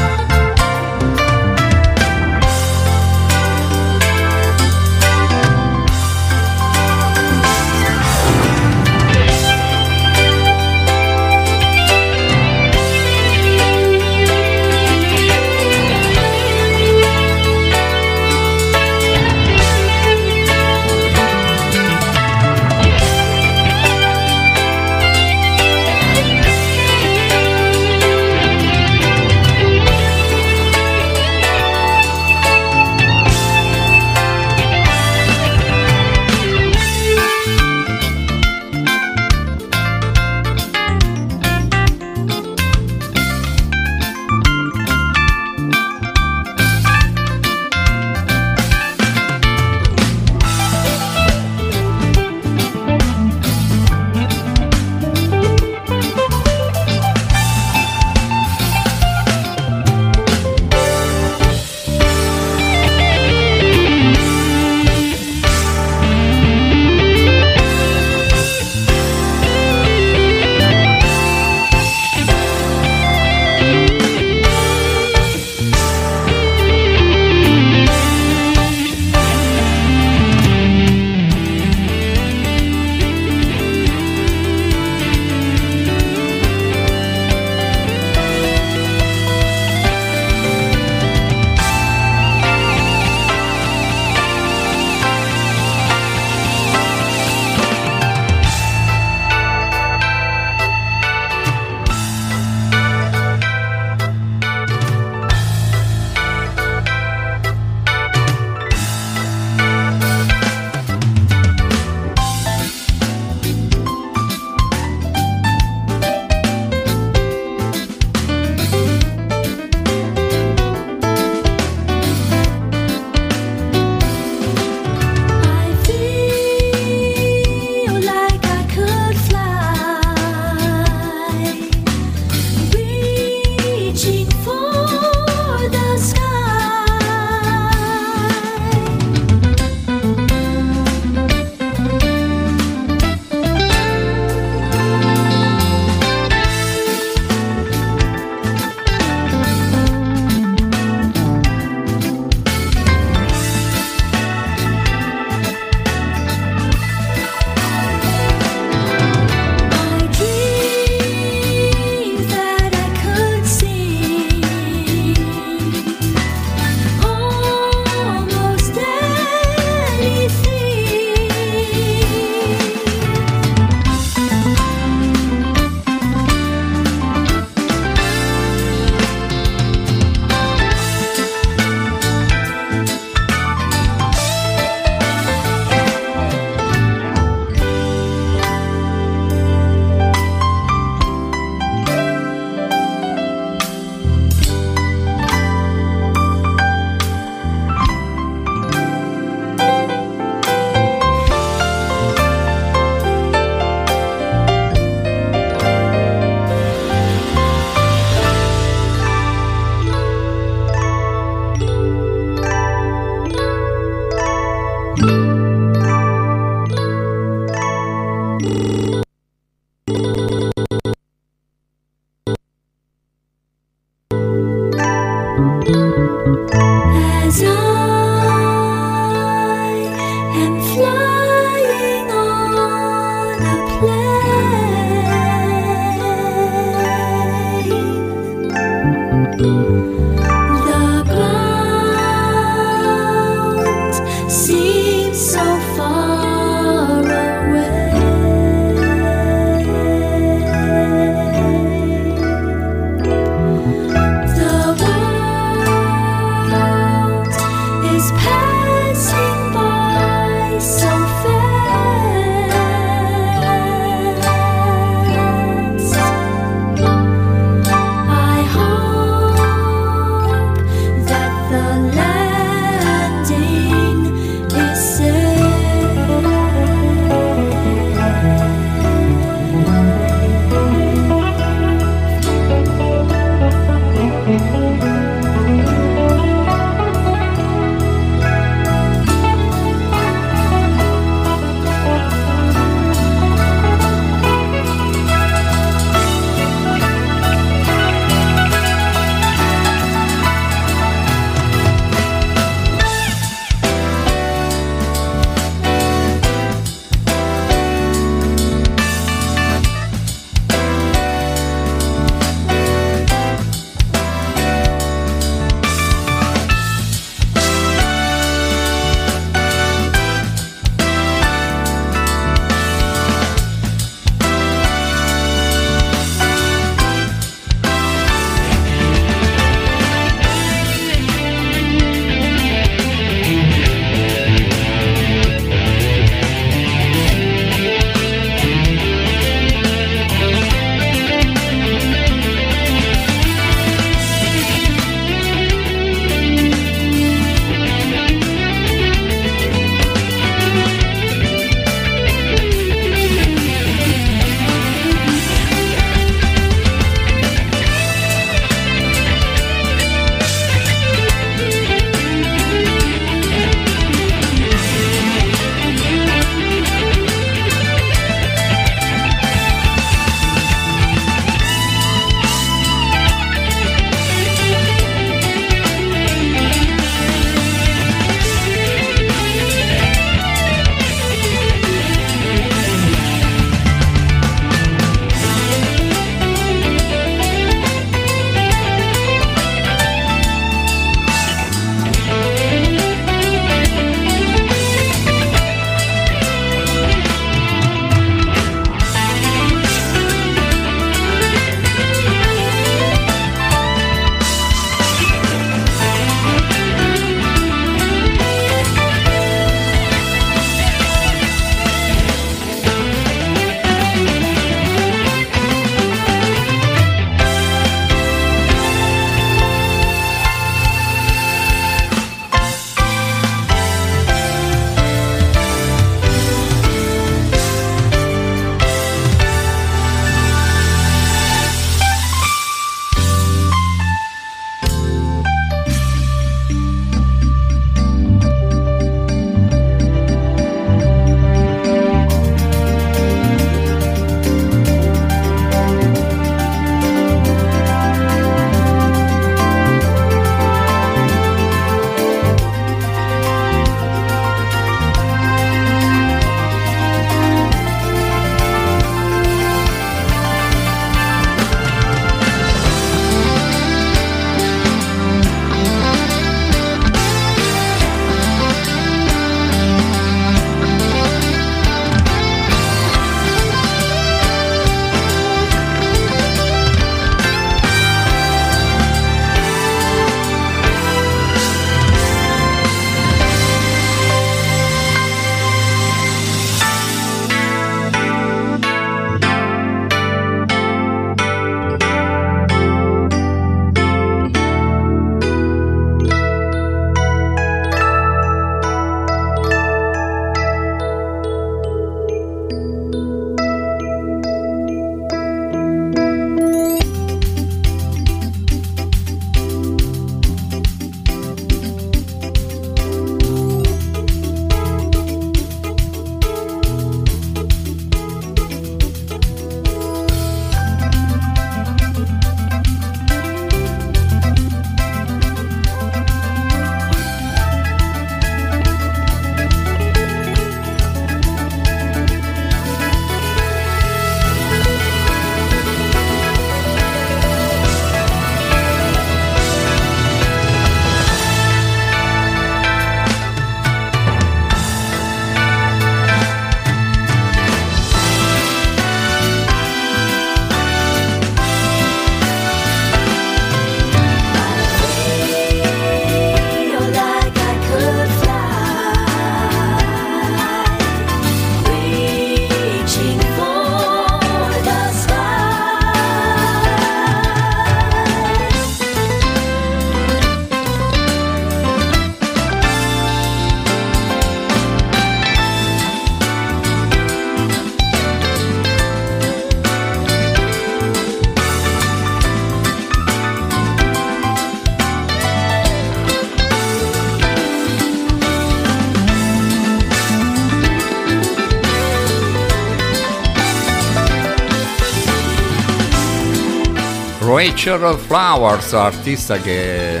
Rachel Flowers, artista che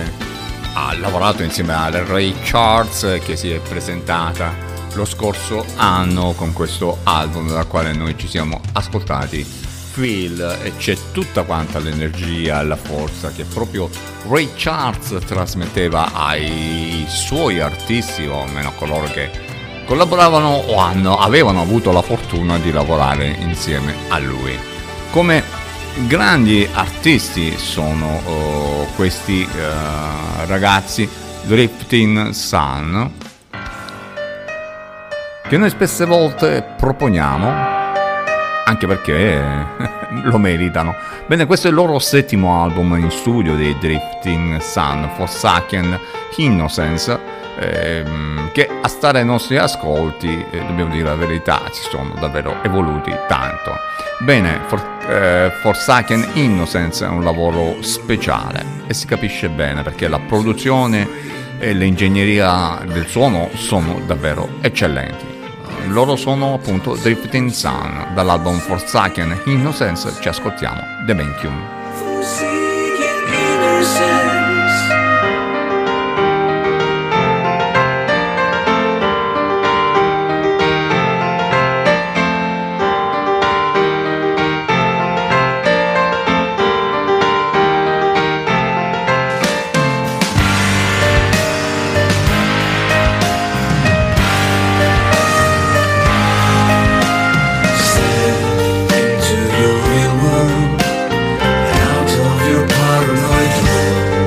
ha lavorato insieme a Ray Charles, che si è presentata lo scorso anno con questo album dal quale noi ci siamo ascoltati Feel, e c'è tutta quanta l'energia, la forza che proprio Ray Charles trasmetteva ai suoi artisti, o almeno coloro che collaboravano o hanno, avevano avuto la fortuna di lavorare insieme a lui. Come grandi artisti sono oh, questi eh, ragazzi Drifting Sun, che noi spesse volte proponiamo anche perché lo meritano. Bene, questo è il loro settimo album in studio dei Drifting Sun, Forsaken Innocence, che a stare ai nostri ascolti, eh, dobbiamo dire la verità, si sono davvero evoluti tanto. Bene, for, eh, Forsaken Innocence è un lavoro speciale e si capisce bene perché la produzione e l'ingegneria del suono sono davvero eccellenti. Loro sono appunto Drifting Sun. Dall'album Forsaken Innocence ci ascoltiamo The Vacuum. Into your real world, out of your paranoid world.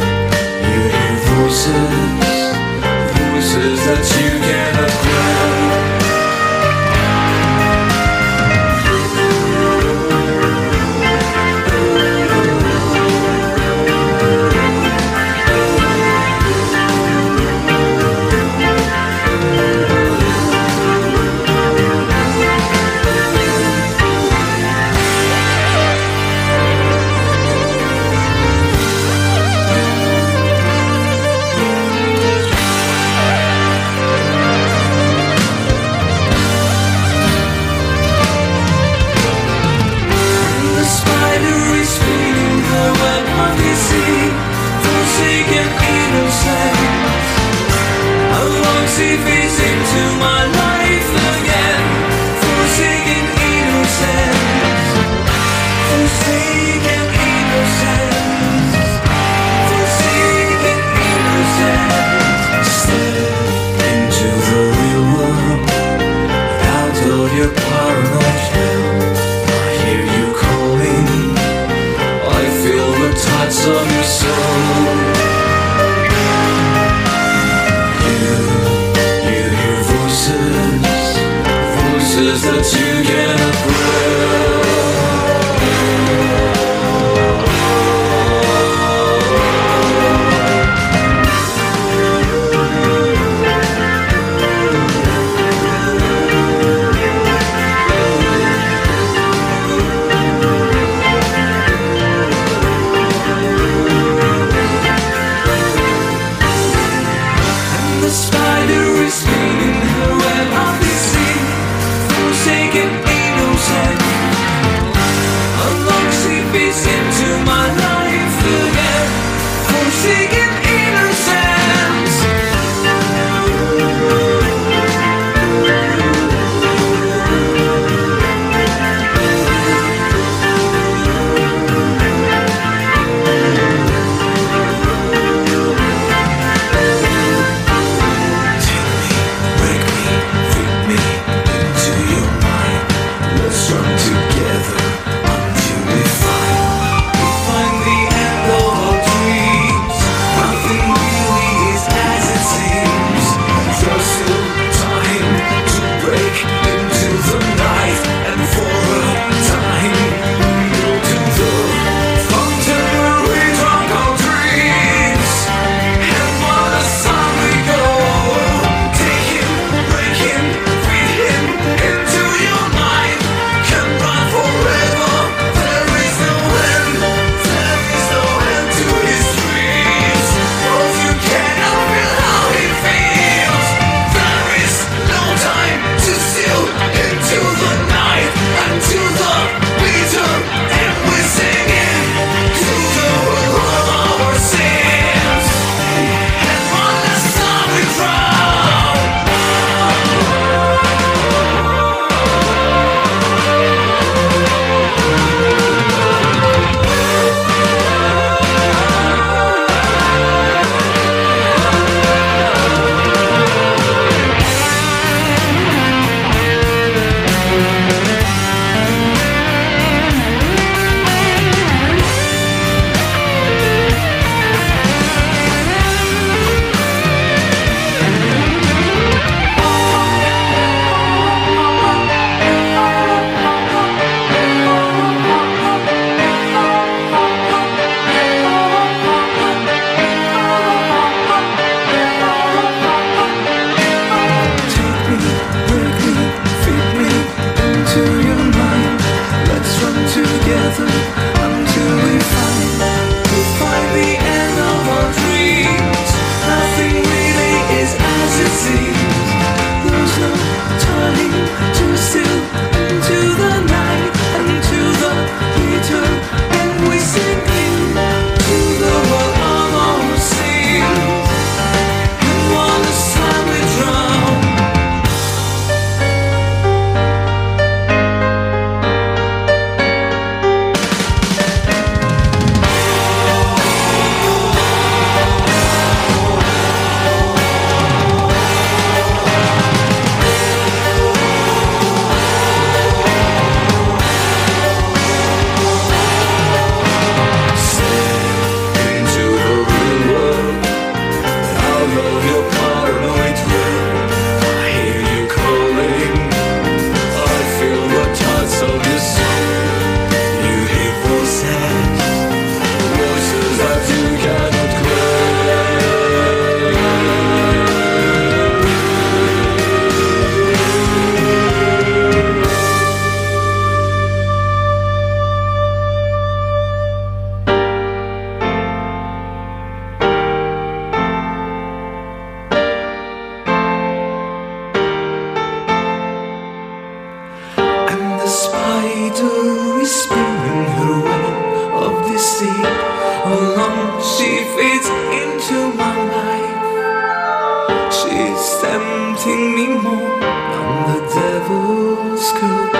alone. She fits into my life. She's tempting me more than the devil's could.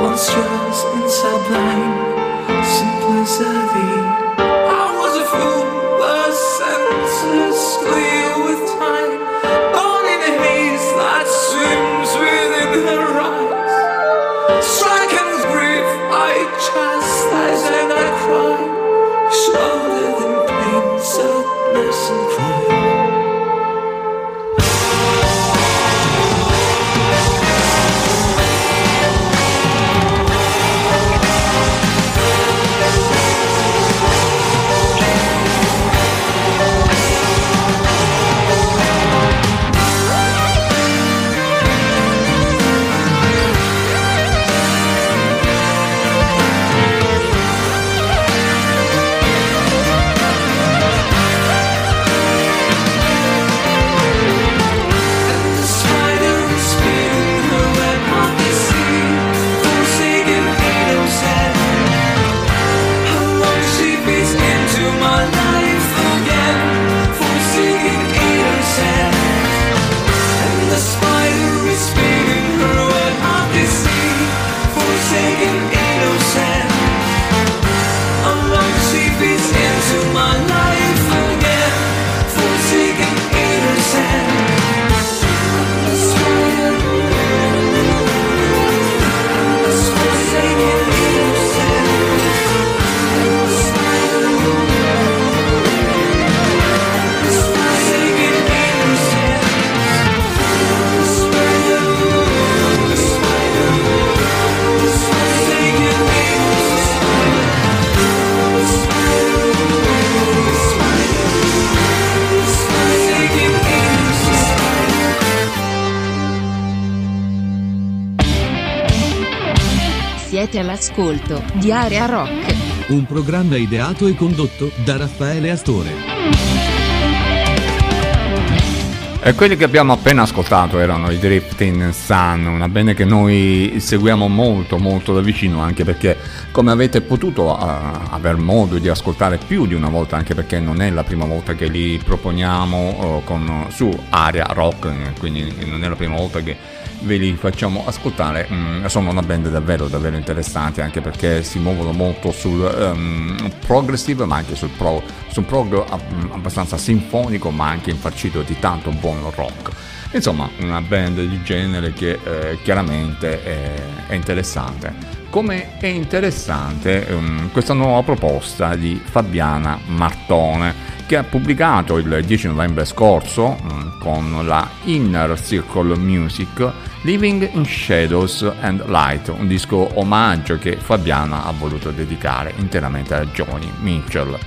Monstrous and sublime simplicity. I was a fool, the senses clear with time, born in a haze that swims within her eyes. Striking with grief, I chastise and I cry, shrouded in pain, sadness and crime. All'ascolto di Area Rock, un programma ideato e condotto da Raffaele Astore. E quelli che abbiamo appena ascoltato erano i Drifting Sun, una band che noi seguiamo molto molto da vicino, anche perché, come avete potuto uh, aver modo di ascoltare più di una volta, anche perché non è la prima volta che li proponiamo uh, con, su Area Rock, quindi non è la prima volta che ve li facciamo ascoltare. Mm, sono una band davvero davvero interessante, anche perché si muovono molto sul um, progressive, ma anche sul pro, sul prog abbastanza sinfonico, ma anche infarcito di tanto buon rock. Insomma, una band di genere che eh, chiaramente è, è interessante. Come è interessante um, questa nuova proposta di Fabiana Martone, che ha pubblicato il dieci novembre scorso um, con la Inner Circle Music Living in Shadows and Light, un disco omaggio che Fabiana ha voluto dedicare interamente a Joni Mitchell.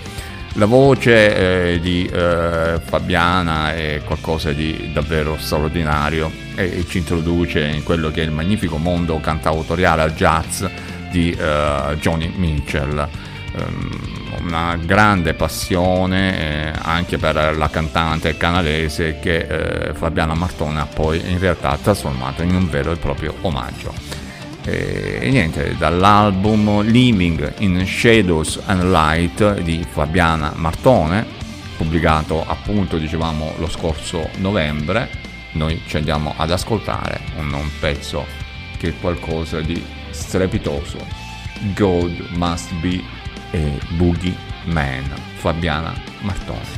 La voce eh, di eh, Fabiana è qualcosa di davvero straordinario e, e ci introduce in quello che è il magnifico mondo cantautoriale al jazz di eh, Joni Mitchell. Um, una grande passione eh, anche per la cantante canadese, che eh, Fabiana Martone ha poi in realtà trasformato in un vero e proprio omaggio. E niente, dall'album Living in Shadows and Light di Fabiana Martone, pubblicato appunto, dicevamo, lo scorso novembre, noi ci andiamo ad ascoltare un, un pezzo che è qualcosa di strepitoso, God Must Be a Boogie Man, Fabiana Martone.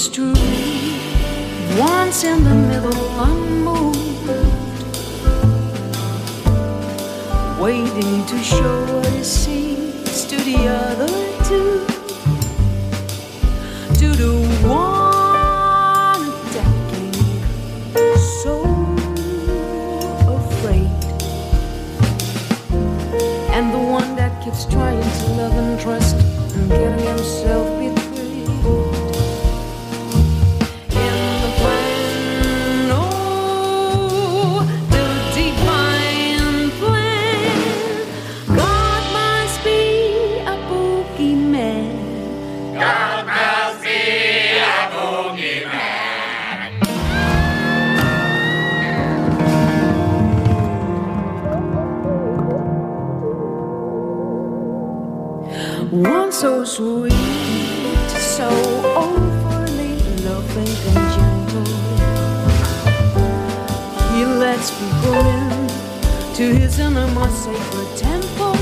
is true. Once in the middle unmoved, waiting to show what it seems to the other two, to the one attacking, so afraid, and the one that keeps trying to love and trust and getting himself so sweet, so overly loving and gentle. He lets people in to his innermost sacred temple.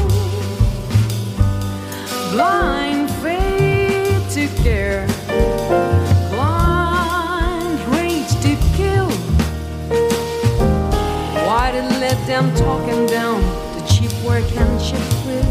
Blind faith to care, blind rage to kill. Why did let them talk him down to cheap work and cheap thrill?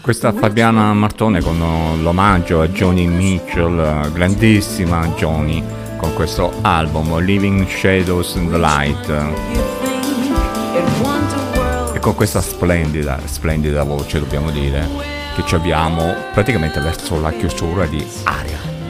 Questa Fabiana Martone con l'omaggio a Joni Mitchell, grandissima Joni, con questo album Living in Shadows and Light, e con questa splendida, splendida voce dobbiamo dire che ci abbiamo praticamente verso la chiusura di areARock.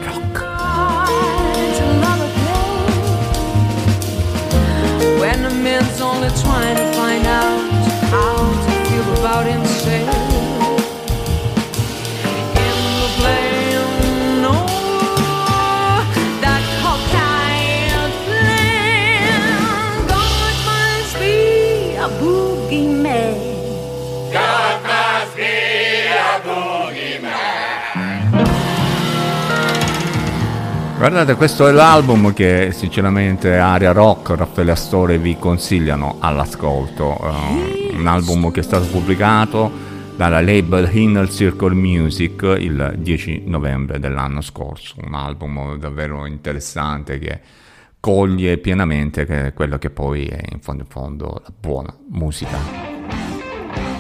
Guardate, questo è l'album che sinceramente areARock, Raffaele Astore vi consigliano all'ascolto. Um, un album che è stato pubblicato dalla label Inner Circle Music il dieci novembre dell'anno scorso. Un album davvero interessante che coglie pienamente quello che poi è in fondo in fondo la buona musica.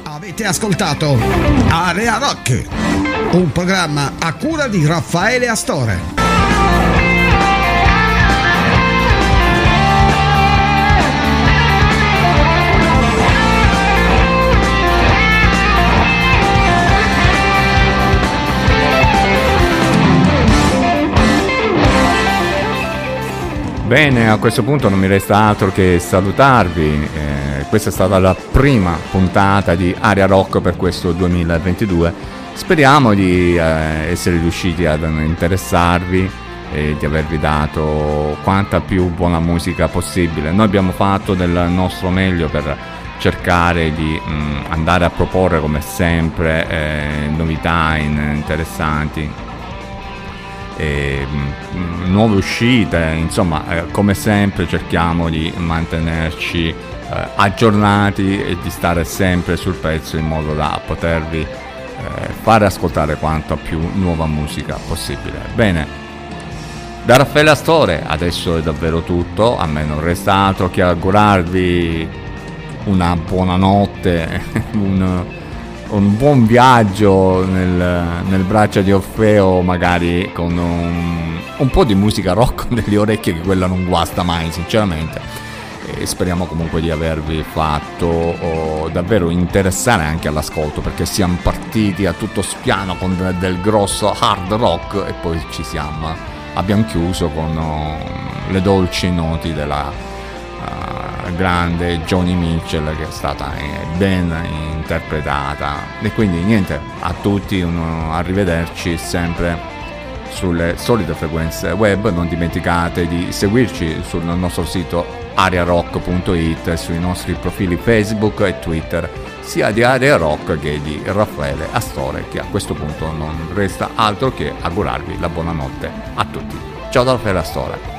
Avete ascoltato areARock, un programma a cura di Raffaele Astore. Bene, a questo punto non mi resta altro che salutarvi, eh, questa è stata la prima puntata di areARock per questo duemilaventidue, speriamo di eh, essere riusciti ad interessarvi e di avervi dato quanta più buona musica possibile. Noi abbiamo fatto del nostro meglio per cercare di mh, andare a proporre come sempre eh, novità in, interessanti. e nuove uscite, insomma, come sempre cerchiamo di mantenerci eh, aggiornati e di stare sempre sul pezzo in modo da potervi eh, fare ascoltare quanta più nuova musica possibile. Bene, da Raffaele Astore adesso è davvero tutto, a me non resta altro che augurarvi una buona notte, un, un buon viaggio nel, nel braccio di Orfeo, magari con un, un po' di musica rock nelle orecchie, che quella non guasta mai sinceramente, e speriamo comunque di avervi fatto oh, davvero interessare anche all'ascolto, perché siamo partiti a tutto spiano con del, del grosso hard rock e poi ci siamo, abbiamo chiuso con oh, le dolci noti della Uh, grande Joni Mitchell, che è stata eh, ben interpretata. E quindi niente, a tutti un arrivederci, sempre sulle solite frequenze web. Non dimenticate di seguirci sul nostro sito arearock punto it, sui nostri profili Facebook e Twitter, sia di areaRock che di Raffaele Astore, che a questo punto non resta altro che augurarvi la buonanotte a tutti. Ciao da Raffaele Astore.